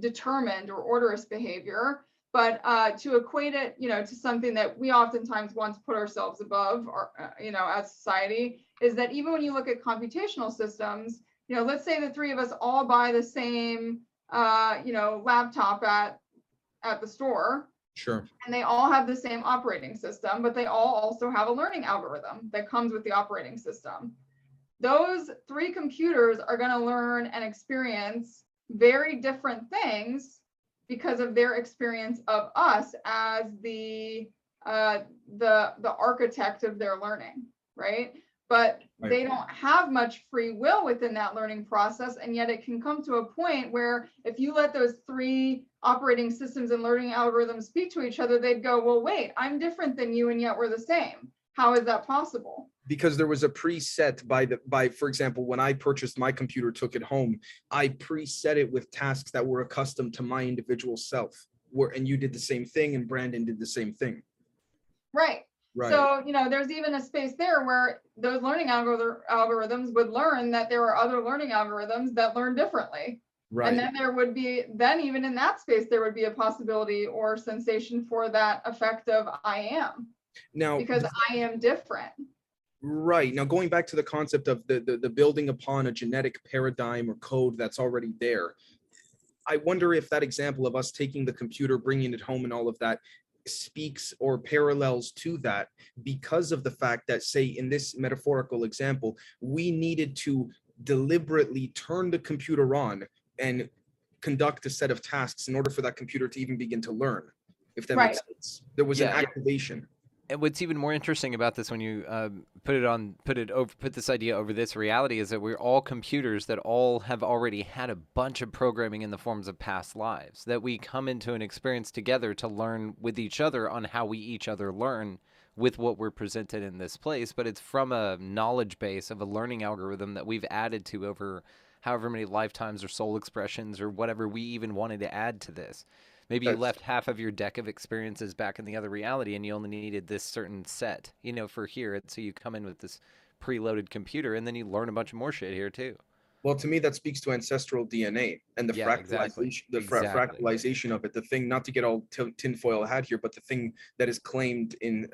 determined or orderous behavior. But to equate it, to something that we oftentimes want to put ourselves above, or, as society, is that even when you look at computational systems, let's say the three of us all buy the same, laptop at the store. Sure. And they all have the same operating system, but they all also have a learning algorithm that comes with the operating system. Those three computers are going to learn and experience very different things because of their experience of us as the architect of their learning, right? But they don't have much free will within that learning process. And yet it can come to a point where if you let those three operating systems and learning algorithms speak to each other, they'd go, well, wait, I'm different than you, and yet we're the same. How is that possible? Because there was a preset by, for example, when I purchased my computer, took it home, I preset it with tasks that were accustomed to my individual self, and you did the same thing, and Brandon did the same thing. Right. Right. So, there's even a space there where those learning algorithms would learn that there are other learning algorithms that learn differently. Right. And then there would be, even in that space, there would be a possibility or sensation for that effect of I am. Now, because I am different. Right. Now, going back to the concept of the building upon a genetic paradigm or code that's already there, I wonder if that example of us taking the computer, bringing it home and all of that, speaks or parallels to that, because of the fact that, say, in this metaphorical example, we needed to deliberately turn the computer on and conduct a set of tasks in order for that computer to even begin to learn, if that makes sense. There was an activation. And what's even more interesting about this, when you put this idea over this reality, is that we're all computers that all have already had a bunch of programming in the forms of past lives, that we come into an experience together to learn with each other on how we each other learn with what we're presented in this place. But it's from a knowledge base of a learning algorithm that we've added to over however many lifetimes or soul expressions or whatever we even wanted to add to this. Maybe you left half of your deck of experiences back in the other reality and you only needed this certain set, you know, for here. And so you come in with this preloaded computer and then you learn a bunch of more shit here too. Well, to me, that speaks to ancestral DNA and the fractalization of it. The thing, not to get all tinfoil hat here, but the thing that is claimed in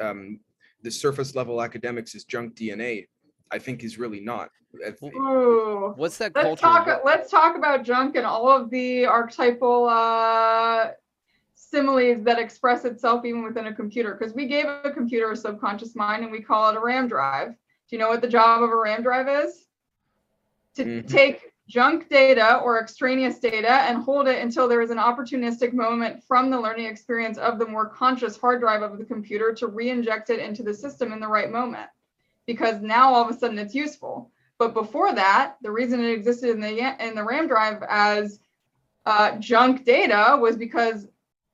the surface level academics is junk DNA, I think is really not. Ooh. What's that culture? Let's talk about junk and all of the archetypal similes that express itself even within a computer. Because we gave a computer a subconscious mind and we call it a RAM drive. Do you know what the job of a RAM drive is? To take junk data or extraneous data and hold it until there is an opportunistic moment from the learning experience of the more conscious hard drive of the computer to re-inject it into the system in the right moment, because now all of a sudden it's useful. But before that, the reason it existed in the RAM drive as junk data was because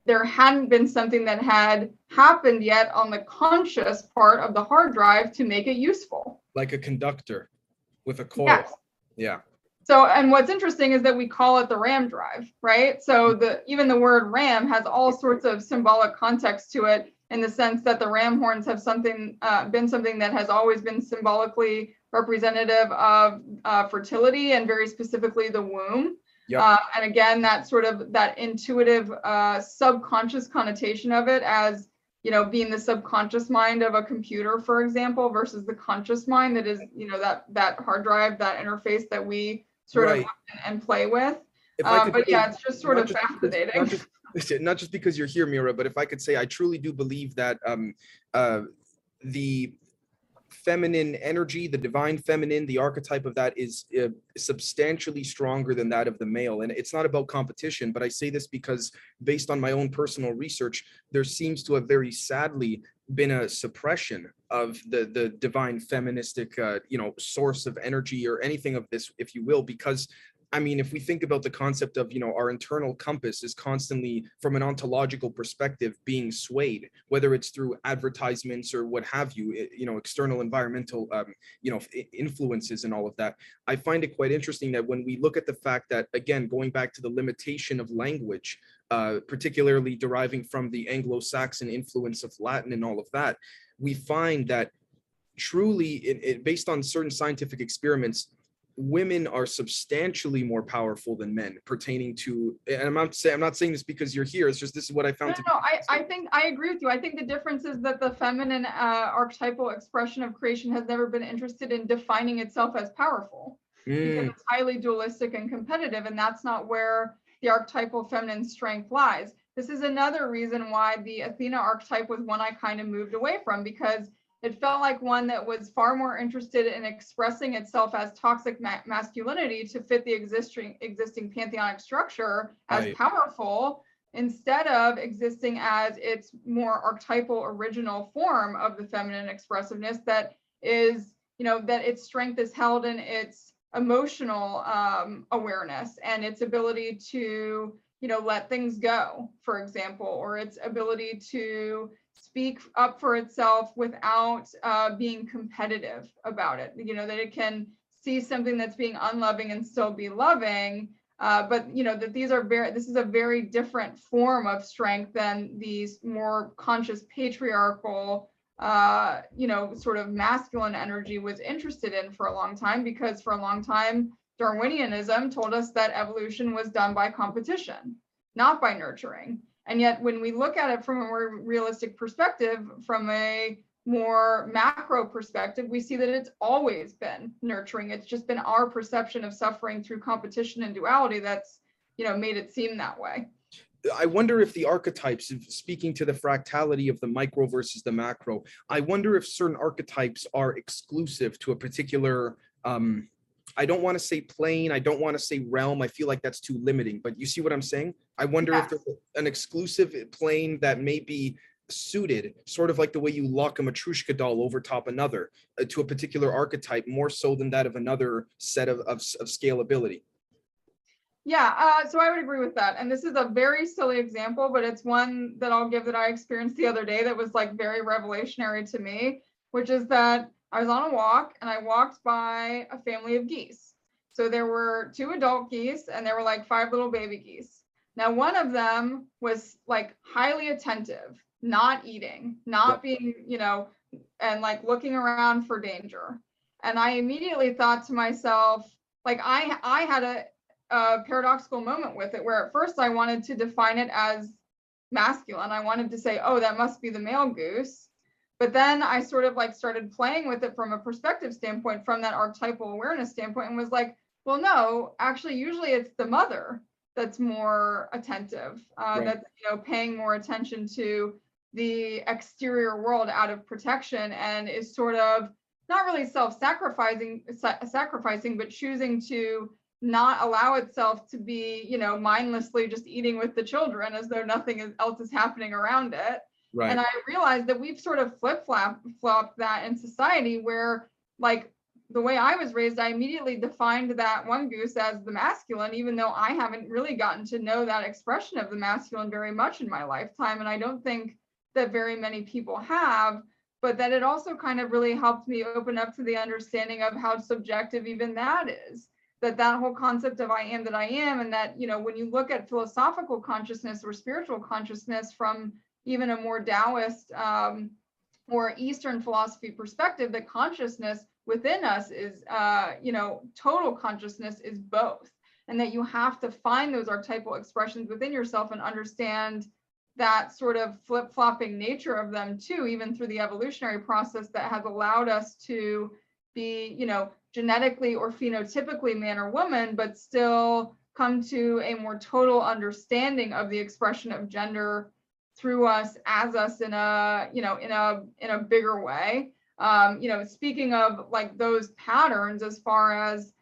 there hadn't been something that had happened yet on the conscious part of the hard drive to make it useful. Like a conductor with a coil. Yes. Yeah. So, and what's interesting is that we call it the RAM drive, right? So even the word RAM has all sorts of symbolic context to it, in the sense that the ram horns have been something that has always been symbolically representative of fertility, and very specifically the womb. Yep. And again, that sort of that intuitive subconscious connotation of it as, you know, being the subconscious mind of a computer, for example, versus the conscious mind that is, you know, that hard drive, that interface that we sort of and play with. But yeah, it's just sort of fascinating. Not just because you're here, Mira, but if I could say, I truly do believe that the feminine energy, the divine feminine, the archetype of that is substantially stronger than that of the male. And it's not about competition, but I say this because based on my own personal research, there seems to have very sadly been a suppression of the divine feministic, source of energy or anything of this, if you will, because I mean, if we think about the concept of, you know, our internal compass is constantly, from an ontological perspective, being swayed, whether it's through advertisements or what have you, you know, external environmental, influences and all of that. I find it quite interesting that when we look at the fact that, again, going back to the limitation of language, particularly deriving from the Anglo-Saxon influence of Latin and all of that, we find that truly, based on certain scientific experiments, women are substantially more powerful than men pertaining to, and I'm not saying this because you're here, it's just this is what I found. I think I agree with you. I think the difference is that the feminine archetypal expression of creation has never been interested in defining itself as powerful, because it's highly dualistic and competitive, and that's not where the archetypal feminine strength lies. This is another reason why the Athena archetype was one I kind of moved away from, because it felt like one that was far more interested in expressing itself as toxic masculinity to fit the existing pantheonic structure as powerful, instead of existing as its more archetypal original form of the feminine expressiveness that is, you know, that its strength is held in its emotional awareness and its ability to, you know, let things go, for example, or its ability to speak up for itself without being competitive about it. You know, that it can see something that's being unloving and still be loving, but, you know, that this is a very different form of strength than these more conscious patriarchal, sort of masculine energy was interested in for a long time, because for a long time, Darwinianism told us that evolution was done by competition, not by nurturing. And yet, when we look at it from a more realistic perspective, from a more macro perspective, we see that it's always been nurturing. It's just been our perception of suffering through competition and duality that's, you know, made it seem that way. I wonder if the archetypes, speaking to the fractality of the micro versus the macro, I wonder if certain archetypes are exclusive to a particular, I don't want to say plane, I don't want to say realm, I feel like that's too limiting, but you see what I'm saying? I wonder if there's an exclusive plane that may be suited, sort of like the way you lock a Matryoshka doll over top another, to a particular archetype more so than that of another set of scalability. Yeah, so I would agree with that. And this is a very silly example, but it's one that I'll give that I experienced the other day that was like very revelationary to me, which is that I was on a walk and I walked by a family of geese. So there were 2 adult geese and there were like 5 little baby geese. Now, one of them was like highly attentive, not eating, not being, you know, and like looking around for danger. And I immediately thought to myself, like I had a paradoxical moment with it, where at first I wanted to define it as masculine. I wanted to say, oh, that must be the male goose. But then I sort of like started playing with it from a perspective standpoint, from that archetypal awareness standpoint, and was like, well, no, actually, usually it's the mother that's more attentive, that's, you know, paying more attention to the exterior world out of protection, and is sort of not really self-sacrificing, but choosing to not allow itself to be, you know, mindlessly just eating with the children as though nothing else is happening around it. Right. And I realized that we've sort of flip-flopped that in society, where like the way I was raised, I immediately defined that one goose as the masculine, even though I haven't really gotten to know that expression of the masculine very much in my lifetime. And I don't think that very many people have, but that it also kind of really helped me open up to the understanding of how subjective even that is. That whole concept of I am, and that, you know, when you look at philosophical consciousness or spiritual consciousness from even a more Taoist or Eastern philosophy perspective, the consciousness within us is, you know, total consciousness is both. And that you have to find those archetypal expressions within yourself and understand that sort of flip-flopping nature of them too, even through the evolutionary process that has allowed us to be, you know, genetically or phenotypically man or woman, but still come to a more total understanding of the expression of gender through us, as us, in a, you know, in a bigger way. You know, speaking of like those patterns, as far as,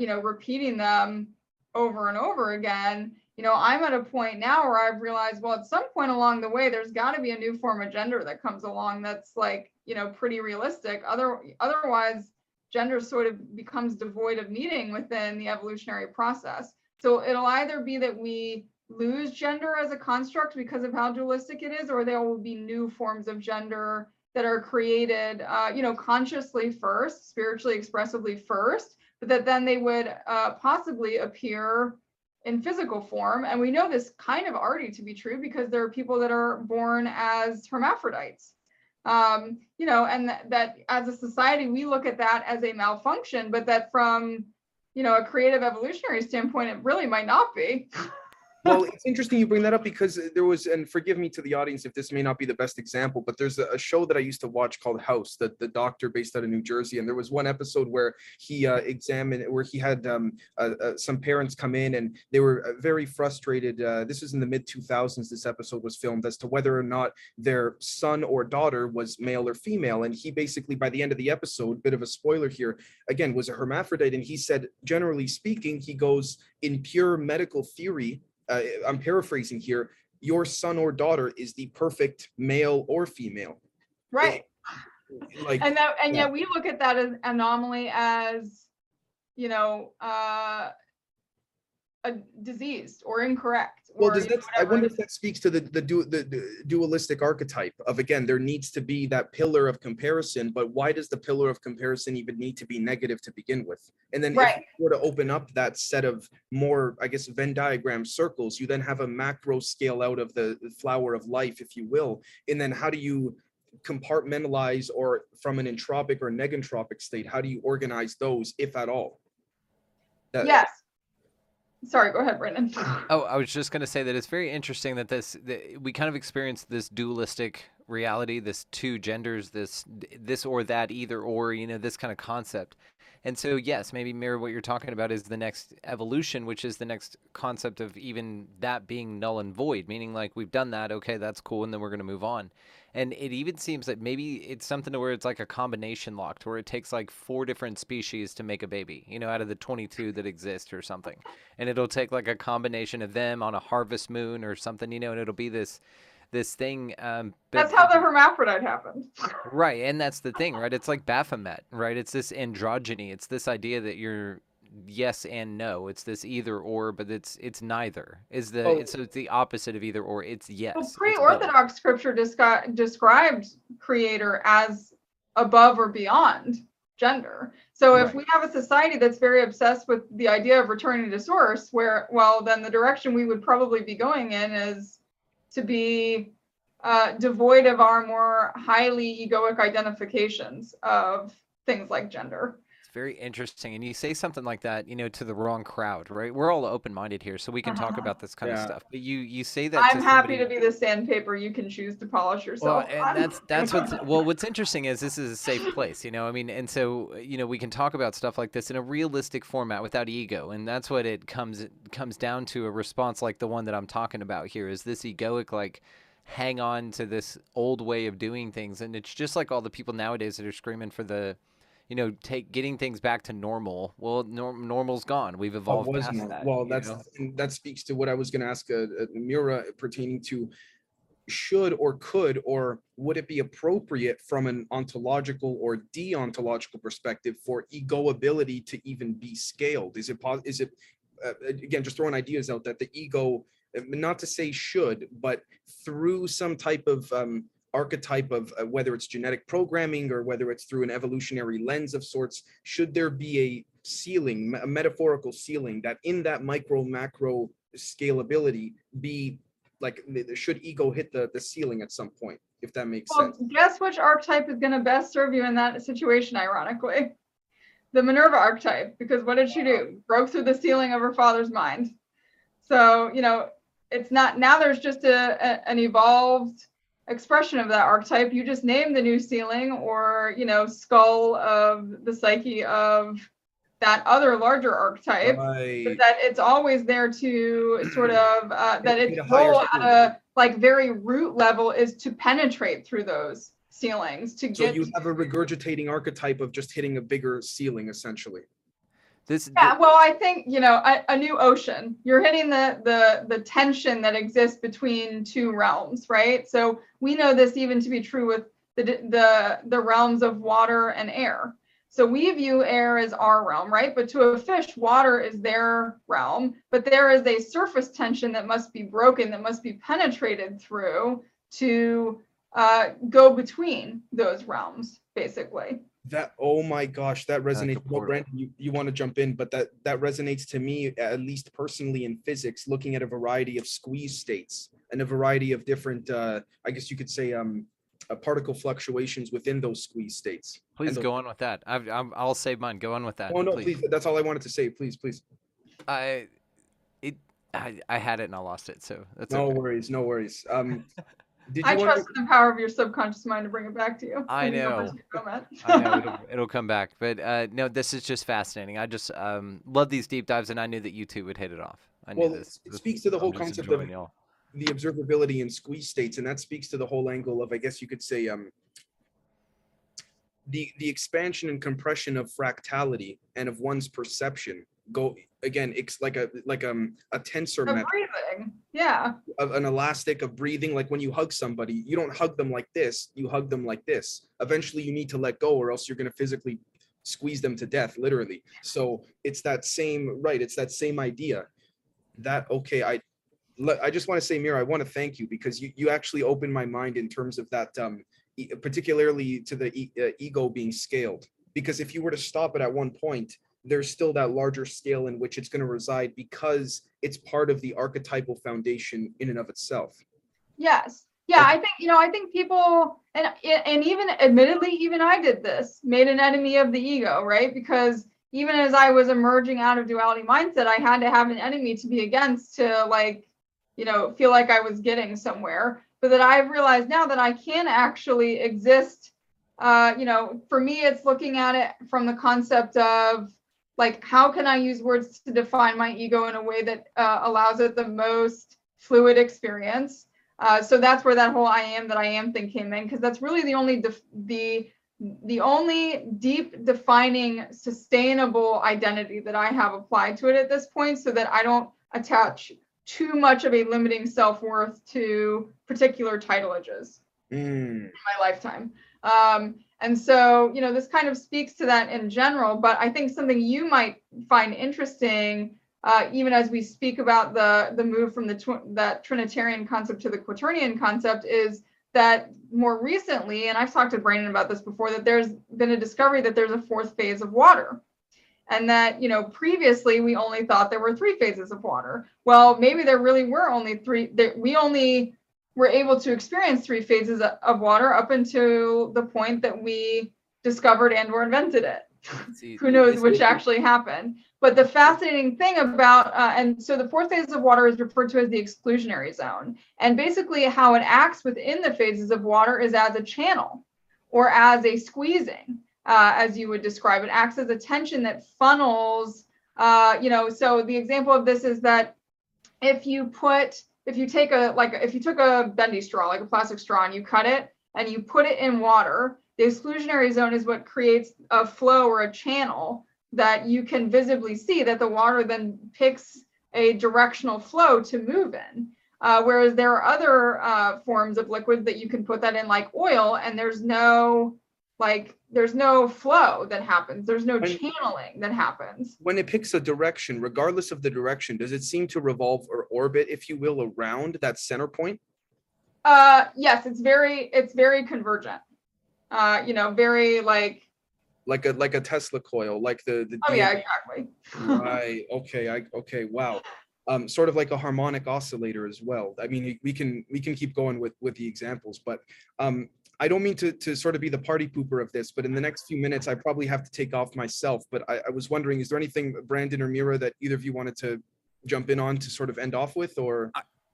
you know, repeating them over and over again, you know, I'm at a point now where I've realized, well, at some point along the way, there's got to be a new form of gender that comes along that's like, you know, pretty realistic. Otherwise, gender sort of becomes devoid of meaning within the evolutionary process. So it'll either be that we lose gender as a construct because of how dualistic it is, or there will be new forms of gender that are created, you know, consciously first, spiritually expressively first, but that then they would possibly appear in physical form. And we know this kind of already to be true, because there are people that are born as hermaphrodites. You know, and that as a society, we look at that as a malfunction, but that from, you know, a creative evolutionary standpoint, it really might not be. Well, it's interesting you bring that up, because there was, and forgive me to the audience if this may not be the best example, but there's a show that I used to watch called House, the doctor based out of New Jersey. And there was one episode where he had some parents come in, and they were very frustrated. This was in the mid 2000s. This episode was filmed, as to whether or not their son or daughter was male or female. And he basically, by the end of the episode, bit of a spoiler here, again, was a hermaphrodite. And he said, generally speaking, he goes, in pure medical theory, I'm paraphrasing here, your son or daughter is the perfect male or female. Right. Yet we look at that as anomaly, as, you know, a diseased or incorrect. Well, does that, I wonder if that speaks to the dualistic archetype of, again, there needs to be that pillar of comparison, but why does the pillar of comparison even need to be negative to begin with? And then if you were to open up that set of more, I guess, Venn diagram circles, you then have a macro scale out of the flower of life, if you will. And then how do you compartmentalize, or from an entropic or negentropic state, how do you organize those, if at all? Yes. Sorry, go ahead, Brandon. Oh, I was just going to say that it's very interesting that we kind of experience this dualistic reality, this two genders, this or that, either or, you know, this kind of concept. And so, yes, maybe, Mira, what you're talking about is the next evolution, which is the next concept of even that being null and void, meaning like we've done that. Okay, that's cool. And then we're going to move on. And it even seems that maybe it's something to where it's like a combination locked, where it takes like 4 different species to make a baby, you know, out of the 22 that exist or something. And it'll take like a combination of them on a harvest moon or something, you know, and it'll be this thing. That's how the hermaphrodite happened. Right. And that's the thing, right? It's like Baphomet, right? It's this androgyny. It's this idea that you're yes and no. It's this either or, but it's neither. It's the opposite of either or. It's yes. Well, pre-Orthodox scripture described creator as above or beyond gender. So if we have a society that's very obsessed with the idea of returning to source, where, well, then the direction we would probably be going in is to be devoid of our more highly egoic identifications of things like gender. Very interesting. And you say something like that, you know, to the wrong crowd, right? We're all open-minded here, so we can talk about this kind of stuff. But you say that I'm happy to be the sandpaper you can choose to polish yourself. Well, and that's what's interesting is this is a safe place, you know. I mean, and so, you know, we can talk about stuff like this in a realistic format without ego. And that's what it comes down to, a response like the one that I'm talking about here is this egoic, like, hang on to this old way of doing things. And it's just like all the people nowadays that are screaming for the, you know, getting things back to normal. Well, normal's gone. We've evolved past that. Well, that speaks to what I was going to ask Mira pertaining to should or could or would it be appropriate from an ontological or deontological perspective for ego ability to even be scaled? Is it again, just throwing ideas out that the ego, not to say should, but through some type of archetype of whether it's genetic programming or whether it's through an evolutionary lens of sorts, should there be a ceiling, a metaphorical ceiling, that in that micro macro scalability be like, should ego hit the ceiling at some point, if that makes sense? Guess which archetype is going to best serve you in that situation, ironically? The Minerva archetype, because what did she do? Broke through the ceiling of her father's mind. So, you know, it's not, now there's just an evolved expression of that archetype. You just name the new ceiling or, you know, skull of the psyche of that other larger archetype, but that it's always there to sort of, that its goal at a like very root level is to penetrate through those ceilings to get. So you have a regurgitating archetype of just hitting a bigger ceiling, essentially. Well, I think, you know, a new ocean. You're hitting the tension that exists between two realms, right? So we know this even to be true with the realms of water and air. So we view air as our realm, right? But to a fish, water is their realm. But there is a surface tension that must be broken, that must be penetrated through to go between those realms, basically. That, oh my gosh, that resonates. Well, Brandon, you want to jump in, but that resonates to me, at least personally in physics, looking at a variety of squeeze states and a variety of different, I guess you could say, particle fluctuations within those squeeze states. Please go on with that. I'll save mine. Go on with that. Oh no, please. That's all I wanted to say. Please. I had it and I lost it, so that's okay. No worries. I trust in the power of your subconscious mind to bring it back to you. I know. It'll come back. But no, this is just fascinating. I just love these deep dives, and I knew that you two would hit it off. I knew this. It speaks to the whole concept of the observability in squeeze states, and that speaks to the whole angle of, I guess you could say, the expansion and compression of fractality and of one's perception. Go again, it's like a tensor method. Breathing, yeah, of an elastic of breathing. Like when you hug somebody, you don't hug them like this, you hug them like this. Eventually you need to let go, or else you're going to physically squeeze them to death, literally. So it's that same, right? It's that same idea. That, okay, I just want to say, Mira, I want to thank you, because you actually opened my mind in terms of that, particularly to the ego being scaled, because if you were to stop it at one point, there's still that larger scale in which it's going to reside, because it's part of the archetypal foundation in and of itself. Yes. Yeah. I think, you know, I think people, and even admittedly, even I did this, made an enemy of the ego, right? Because even as I was emerging out of duality mindset, I had to have an enemy to be against to, like, you know, feel like I was getting somewhere. But that I've realized now that I can actually exist. You know, for me, it's looking at it from the concept of, like, how can I use words to define my ego in a way that allows it the most fluid experience? So that's where that whole I am thing came in, because that's really the only only deep defining sustainable identity that I have applied to it at this point, so that I don't attach too much of a limiting self-worth to particular titulages in my lifetime. And so, you know, this kind of speaks to that in general, but I think something you might find interesting, even as we speak about the move from that Trinitarian concept to the Quaternion concept, is that more recently, and I've talked to Brandon about this before, that there's been a discovery that there's a fourth phase of water. And that, you know, previously we only thought there were three phases of water. Well, maybe there really were only three, that we only were able to experience three phases of water up until the point that we discovered and or invented it. Who knows which actually happened. But the fascinating thing about, and so the fourth phase of water is referred to as the exclusionary zone. And basically how it acts within the phases of water is as a channel or as a squeezing. As you would describe, it acts as a tension that funnels, you know, so the example of this is that if you took a bendy straw, like a plastic straw, and you cut it and you put it in water, the exclusionary zone is what creates a flow or a channel that you can visibly see, that the water then picks a directional flow to move in. Whereas there are other forms of liquids that you can put that in, like oil, and there's no flow that happens. There's no channeling that happens. When it picks a direction, regardless of the direction, does it seem to revolve or orbit, if you will, around that center point? Yes, it's very convergent. You know, very like a Tesla coil, like the oh yeah, exactly. Right. Okay. Okay. Wow. Sort of like a harmonic oscillator as well. I mean, we can keep going with the examples, but I don't mean to sort of be the party pooper of this, but in the next few minutes, I probably have to take off myself. But I was wondering, is there anything, Brandon or Mira, that either of you wanted to jump in on to sort of end off with, or?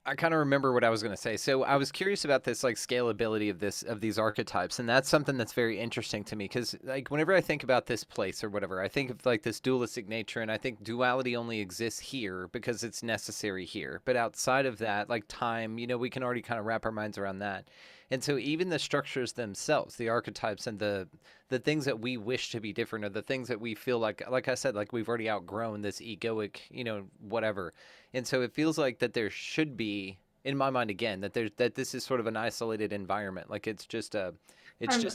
I kind of remember what I was going to say. So I was curious about this, like, scalability of these archetypes. And that's something that's very interesting to me, because, like, whenever I think about this place or whatever, I think of, like, this dualistic nature, and I think duality only exists here because it's necessary here. But outside of that, like time, you know, we can already kind of wrap our minds around that. And so even the structures themselves, the archetypes and the things that we wish to be different, or the things that we feel like I said, like we've already outgrown this egoic, you know, whatever. And so it feels like that there should be, in my mind again, that this is sort of an isolated environment. Like it's just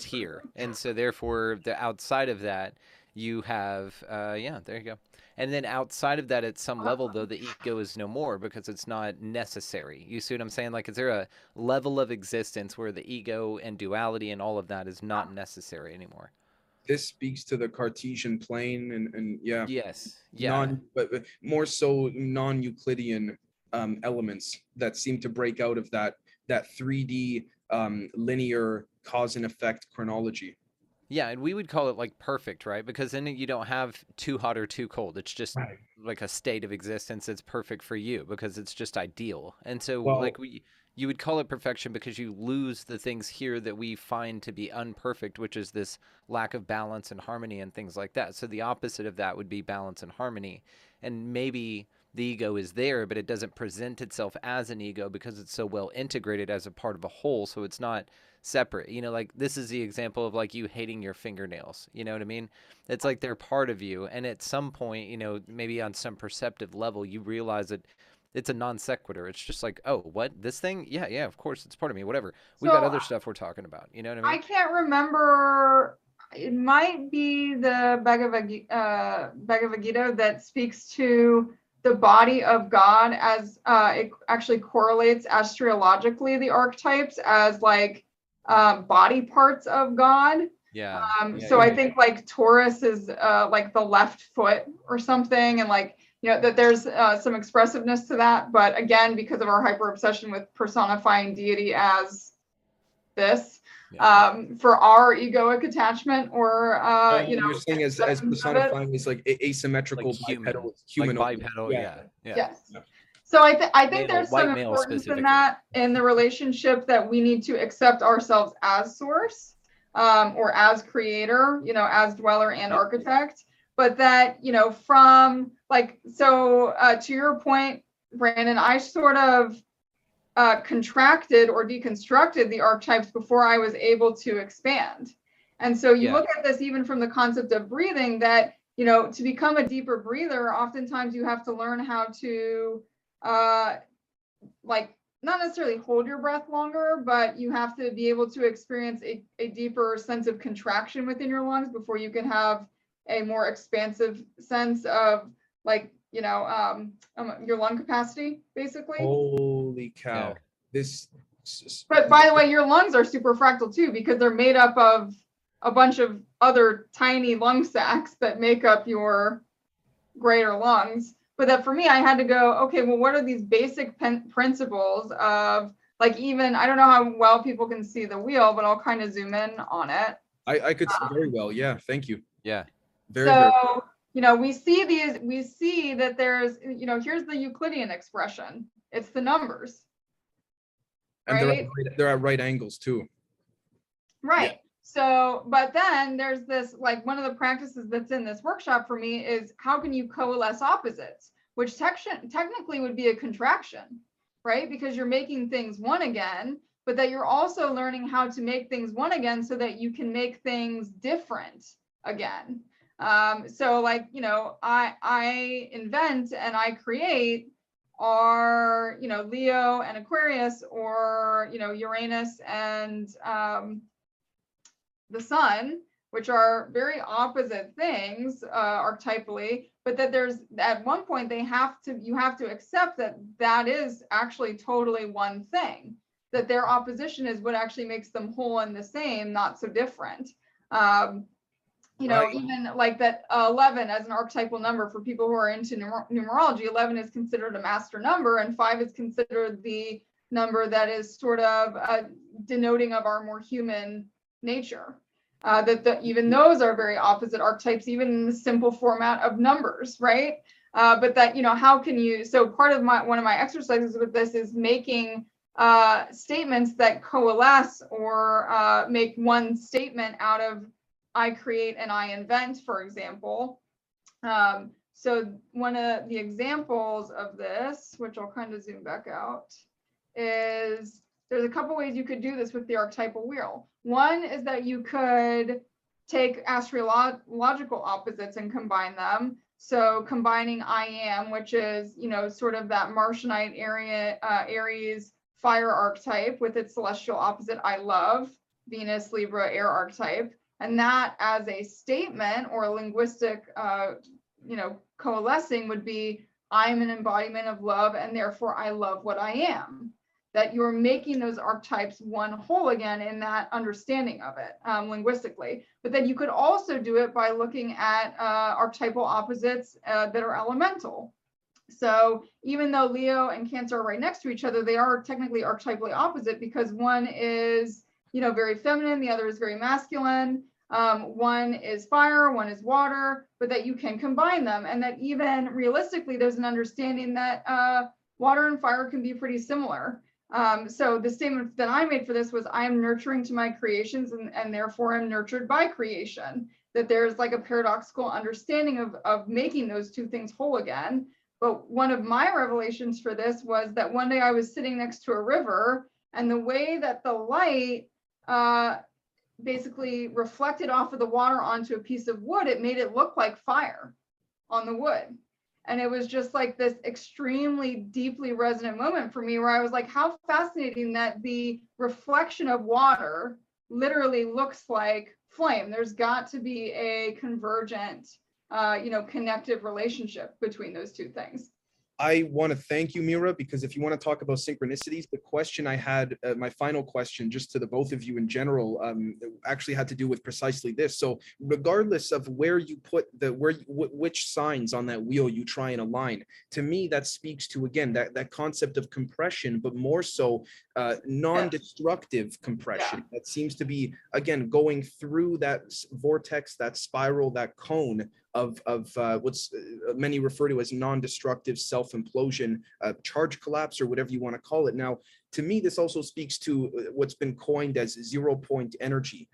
here. And so therefore the outside of that you have, yeah, there you go. And then outside of that, at some level, though, the ego is no more because it's not necessary. You see what I'm saying? Like, is there a level of existence where the ego and duality and all of that is not necessary anymore? This speaks to the Cartesian plane and yeah. Yes. Yeah. But more so non-Euclidean elements that seem to break out of that 3D linear cause and effect chronology. Yeah, and we would call it like perfect, right? Because then you don't have too hot or too cold. It's just right. Like a state of existence that's perfect for you because it's just ideal. And so you would call it perfection because you lose the things here that we find to be unperfect, which is this lack of balance and harmony and things like that. So the opposite of that would be balance and harmony. And maybe the ego is there, but it doesn't present itself as an ego because it's so well integrated as a part of a whole. So it's not separate, you know, like this is the example of like you hating your fingernails, you know what I mean? It's like they're part of you. And at some point, you know, maybe on some perceptive level, you realize that it's a non sequitur. It's just like, oh, what? This thing? Yeah, yeah, of course, it's part of me, whatever. We've got other stuff we're talking about, you know what I mean? I can't remember. It might be the Bhagavad Gita that speaks to the body of God as it actually correlates astrologically, the archetypes as like body parts of God. Yeah. I think like Taurus is like the left foot or something. And like, you know, that there's some expressiveness to that. But again, because of our hyper obsession with personifying deity as this, yeah. For our egoic attachment or you know, you're saying as personifying is like asymmetrical, like bipedal yeah. Yes. Yeah. So I think there's some importance in that, in the relationship, that we need to accept ourselves as source or as creator, you know, as dweller and architect, but that, you know, from like, so to your point, Brandon, I sort of contracted or deconstructed the archetypes before I was able to expand. And so you look at this even from the concept of breathing, that, you know, to become a deeper breather, oftentimes you have to learn how to like not necessarily hold your breath longer, but you have to be able to experience a deeper sense of contraction within your lungs before you can have a more expansive sense of, like, you know, your lung capacity, basically. Holy cow. Yeah. This But by the way, your lungs are superfractal too, because they're made up of a bunch of other tiny lung sacs that make up your greater lungs. But that for me, I had to go, okay, well, what are these basic principles of, like, even, I don't know how well people can see the wheel, but I'll kind of zoom in on it. I could see very well. Yeah. Thank you. Yeah. Very. You know, we see that there's, you know, here's the Euclidean expression. It's the numbers. And right? They're at right angles too. Right. Yeah. So, but then there's this, like, one of the practices that's in this workshop for me is, how can you coalesce opposites, which technically would be a contraction, right? Because you're making things one again, but that you're also learning how to make things one again so that you can make things different again. So, like, you know, I invent and I create are, you know, Leo and Aquarius, or, you know, Uranus and the sun, which are very opposite things archetypally, but that there's, at one point they have to, you have to accept that that is actually totally one thing, that their opposition is what actually makes them whole and the same, not so different. You know, right. Even like that 11 as an archetypal number for people who are into numerology, 11 is considered a master number, and 5 is considered the number that is sort of denoting of our more human nature. That even those are very opposite archetypes, even in the simple format of numbers, right? But that, you know, how can you, so part of one of my exercises with this is making statements that coalesce or make one statement out of I create and I invent, for example. So one of the examples of this, which I'll kind of zoom back out, is there's a couple ways you could do this with the archetypal wheel. One is that you could take astrological opposites and combine them. So combining I am, which is, you know, sort of that Martianite area, Aries fire archetype with its celestial opposite I love, Venus, Libra, air archetype. And that as a statement or a linguistic, you know, coalescing would be, I'm an embodiment of love and therefore I love what I am. That you're making those archetypes one whole again in that understanding of it linguistically. But then you could also do it by looking at archetypal opposites that are elemental. So even though Leo and Cancer are right next to each other, they are technically archetypally opposite because one is, you know, very feminine, the other is very masculine. One is fire, one is water, but that you can combine them, and that even realistically, there's an understanding that water and fire can be pretty similar. So the statement that I made for this was, I am nurturing to my creations and therefore I'm nurtured by creation. That there's like a paradoxical understanding of making those two things whole again. But one of my revelations for this was that one day I was sitting next to a river, and the way that the light basically reflected off of the water onto a piece of wood, it made it look like fire on the wood. And it was just like this extremely deeply resonant moment for me where I was like, how fascinating that the reflection of water literally looks like flame. There's got to be a convergent, you know, connective relationship between those two things. I want to thank you, Mira, because if you want to talk about synchronicities, the question I had, my final question, just to the both of you in general, actually had to do with precisely this. So regardless of where you put which signs on that wheel you try and align, to me, that speaks to, again, that concept of compression, but more so non-destructive compression. Yeah. That seems to be, again, going through that vortex, that spiral, that cone of what's many refer to as non-destructive self-implosion, charge collapse, or whatever you want to call it. Now, to me, this also speaks to what's been coined as zero-point energy,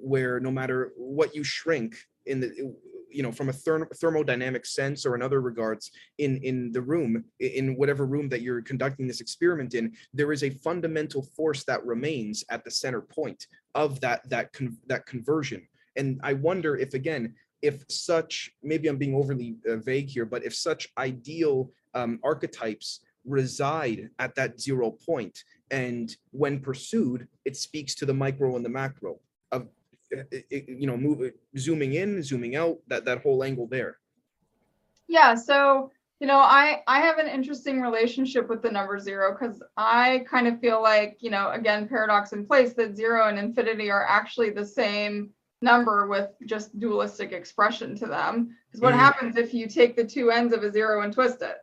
where no matter what you shrink in the, you know, from a thermodynamic sense or in other regards, in the room, in whatever room that you're conducting this experiment in, there is a fundamental force that remains at the center point of that conversion. And I wonder if, again, if such, maybe I'm being overly vague here, but if such ideal archetypes reside at that 0 point, and when pursued, it speaks to the micro and the macro of, you know, zooming in, zooming out, that whole angle there. Yeah, so, You know, I have an interesting relationship with the number zero, because I kind of feel like, you know, again, paradox in place, that zero and infinity are actually the same number with just dualistic expression to them. Because what happens if you take the two ends of a zero and twist it?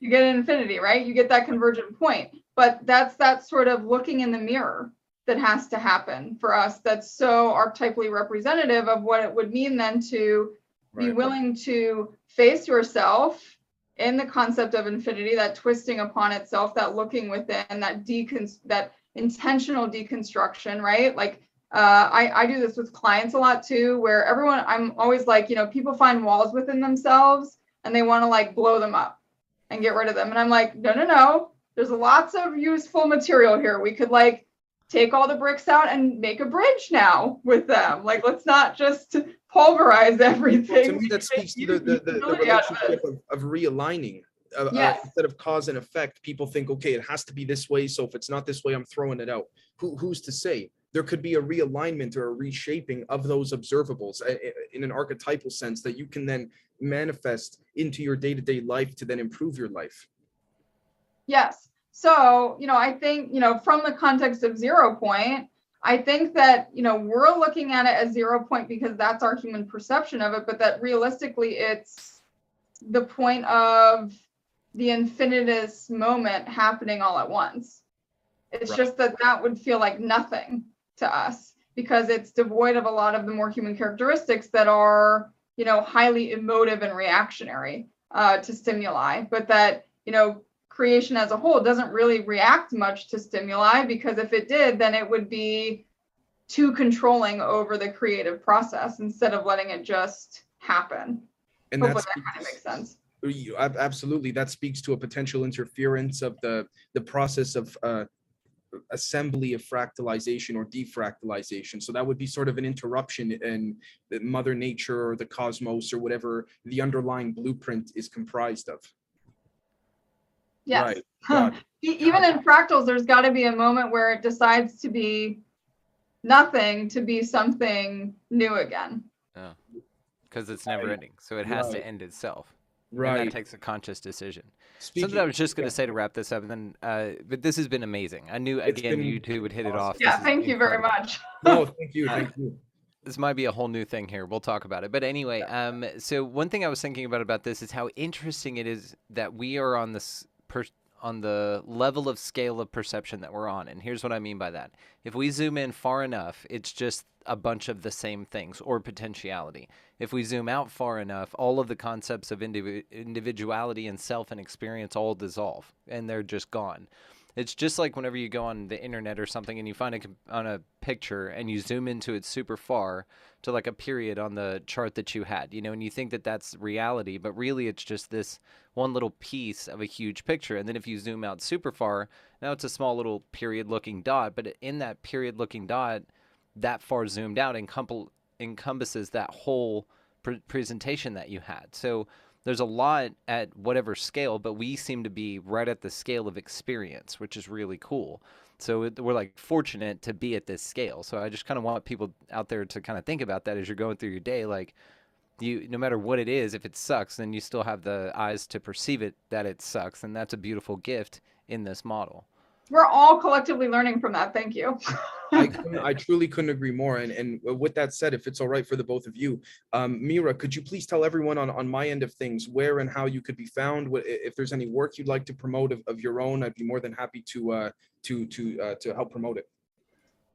You get an infinity, right? You get that convergent point. But that's that sort of looking in the mirror that has to happen for us. That's so archetypally representative of what it would mean then to be willing to face yourself in the concept of infinity, that twisting upon itself, that looking within, that intentional deconstruction, right? Like I do this with clients a lot too, where I'm always like, you know, people find walls within themselves and they want to like blow them up and get rid of them. And I'm like, no. There's lots of useful material here. We could like take all the bricks out and make a bridge now with them. Like, let's not just pulverize everything. To me, that speaks to the relationship of realigning. Instead of cause and effect, people think, okay, it has to be this way. So if it's not this way, I'm throwing it out. Who's to say? There could be a realignment or a reshaping of those observables in an archetypal sense that you can then manifest into your day-to-day life to then improve your life. Yes. So, you know, I think, you know, from the context of 0 point, I think that, you know, we're looking at it as 0 point because that's our human perception of it, but that realistically it's the point of the infinitous moment happening all at once. It's just that would feel like nothing to us because it's devoid of a lot of the more human characteristics that are, you know, highly emotive and reactionary to stimuli, but that, you know, creation as a whole doesn't really react much to stimuli, because if it did, then it would be too controlling over the creative process instead of letting it just happen. And hopefully that kind of makes sense. Absolutely. That speaks to a potential interference of the process of assembly of fractalization or defractalization. So that would be sort of an interruption in Mother Nature or the cosmos or whatever the underlying blueprint is comprised of. Yes. Right. Even in fractals, there's got to be a moment where it decides to be nothing to be something new again. Oh, because it's never ending. So it has to end itself. Right. And that takes a conscious decision. Something I was just going to say to wrap this up, and then, but this has been amazing. I knew, you two would hit it off. Yeah, thank you very much. No, thank you. Thank you. This might be a whole new thing here. We'll talk about it. But anyway, so one thing I was thinking about this is how interesting it is that we are on this on the level of scale of perception that we're on. And here's what I mean by that. If we zoom in far enough, it's just a bunch of the same things or potentiality. If we zoom out far enough, all of the concepts of individuality and self and experience all dissolve and they're just gone. It's just like whenever you go on the internet or something and you find on a picture and you zoom into it super far to like a period on the chart that you had, you know, and you think that that's reality, but really it's just this one little piece of a huge picture. And then if you zoom out super far, now it's a small little period looking dot, but in that period looking dot, that far zoomed out encompasses that whole presentation that you had. So there's a lot at whatever scale, but we seem to be right at the scale of experience, which is really cool. So we're like fortunate to be at this scale. So I just kind of want people out there to kind of think about that as you're going through your day. Like, you, no matter what it is, if it sucks, then you still have the eyes to perceive it that it sucks. And that's a beautiful gift in this model. We're all collectively learning from that. Thank you. I truly couldn't agree more. And with that said, if it's all right for the both of you, Mira, could you please tell everyone on my end of things where and how you could be found? If there's any work you'd like to promote of your own, I'd be more than happy to help promote it.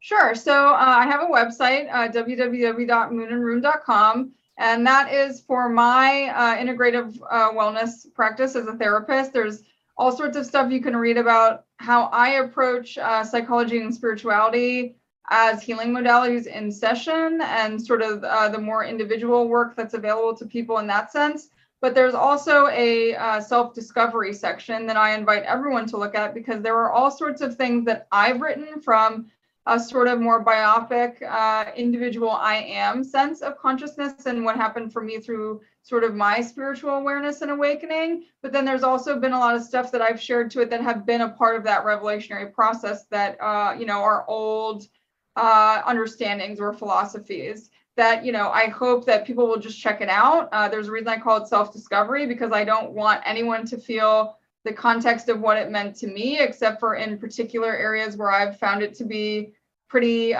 Sure. So I have a website, www.moonandroom.com. And that is for my integrative wellness practice as a therapist. There's all sorts of stuff you can read about how I approach psychology and spirituality as healing modalities in session and sort of the more individual work that's available to people in that sense. But there's also a self-discovery section that I invite everyone to look at, because there are all sorts of things that I've written from a sort of more biopic individual I am sense of consciousness and what happened for me through sort of my spiritual awareness and awakening. But then there's also been a lot of stuff that I've shared to it that have been a part of that revelationary process that, you know, are old understandings or philosophies that, you know, I hope that people will just check it out. There's a reason I call it self-discovery, because I don't want anyone to feel the context of what it meant to me, except for in particular areas where I've found it to be pretty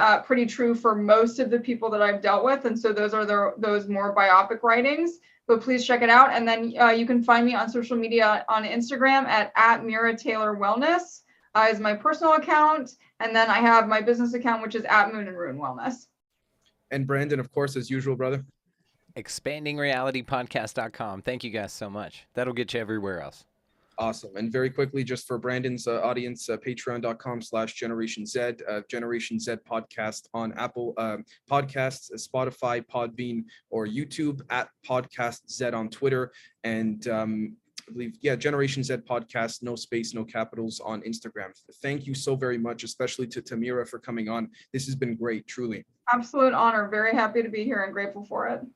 true for most of the people that I've dealt with. And so those are those more biopic writings, but please check it out. And then you can find me on social media on Instagram at Mira Taylor Wellness is my personal account. And then I have my business account, which is at Moon and Room Wellness. And Brandon, of course, as usual, brother. ExpandingRealityPodcast.com. Thank you guys so much. That'll get you everywhere else. Awesome. And very quickly, just for Brandon's audience, patreon.com/Generation Z, Generation Z podcast on Apple Podcasts, Spotify, Podbean, or YouTube, at Podcast Z on Twitter. And I believe, yeah, Generation Z podcast, no space, no capitals, on Instagram. Thank you so very much, especially to Tamira for coming on. This has been great, truly. Absolute honor. Very happy to be here and grateful for it.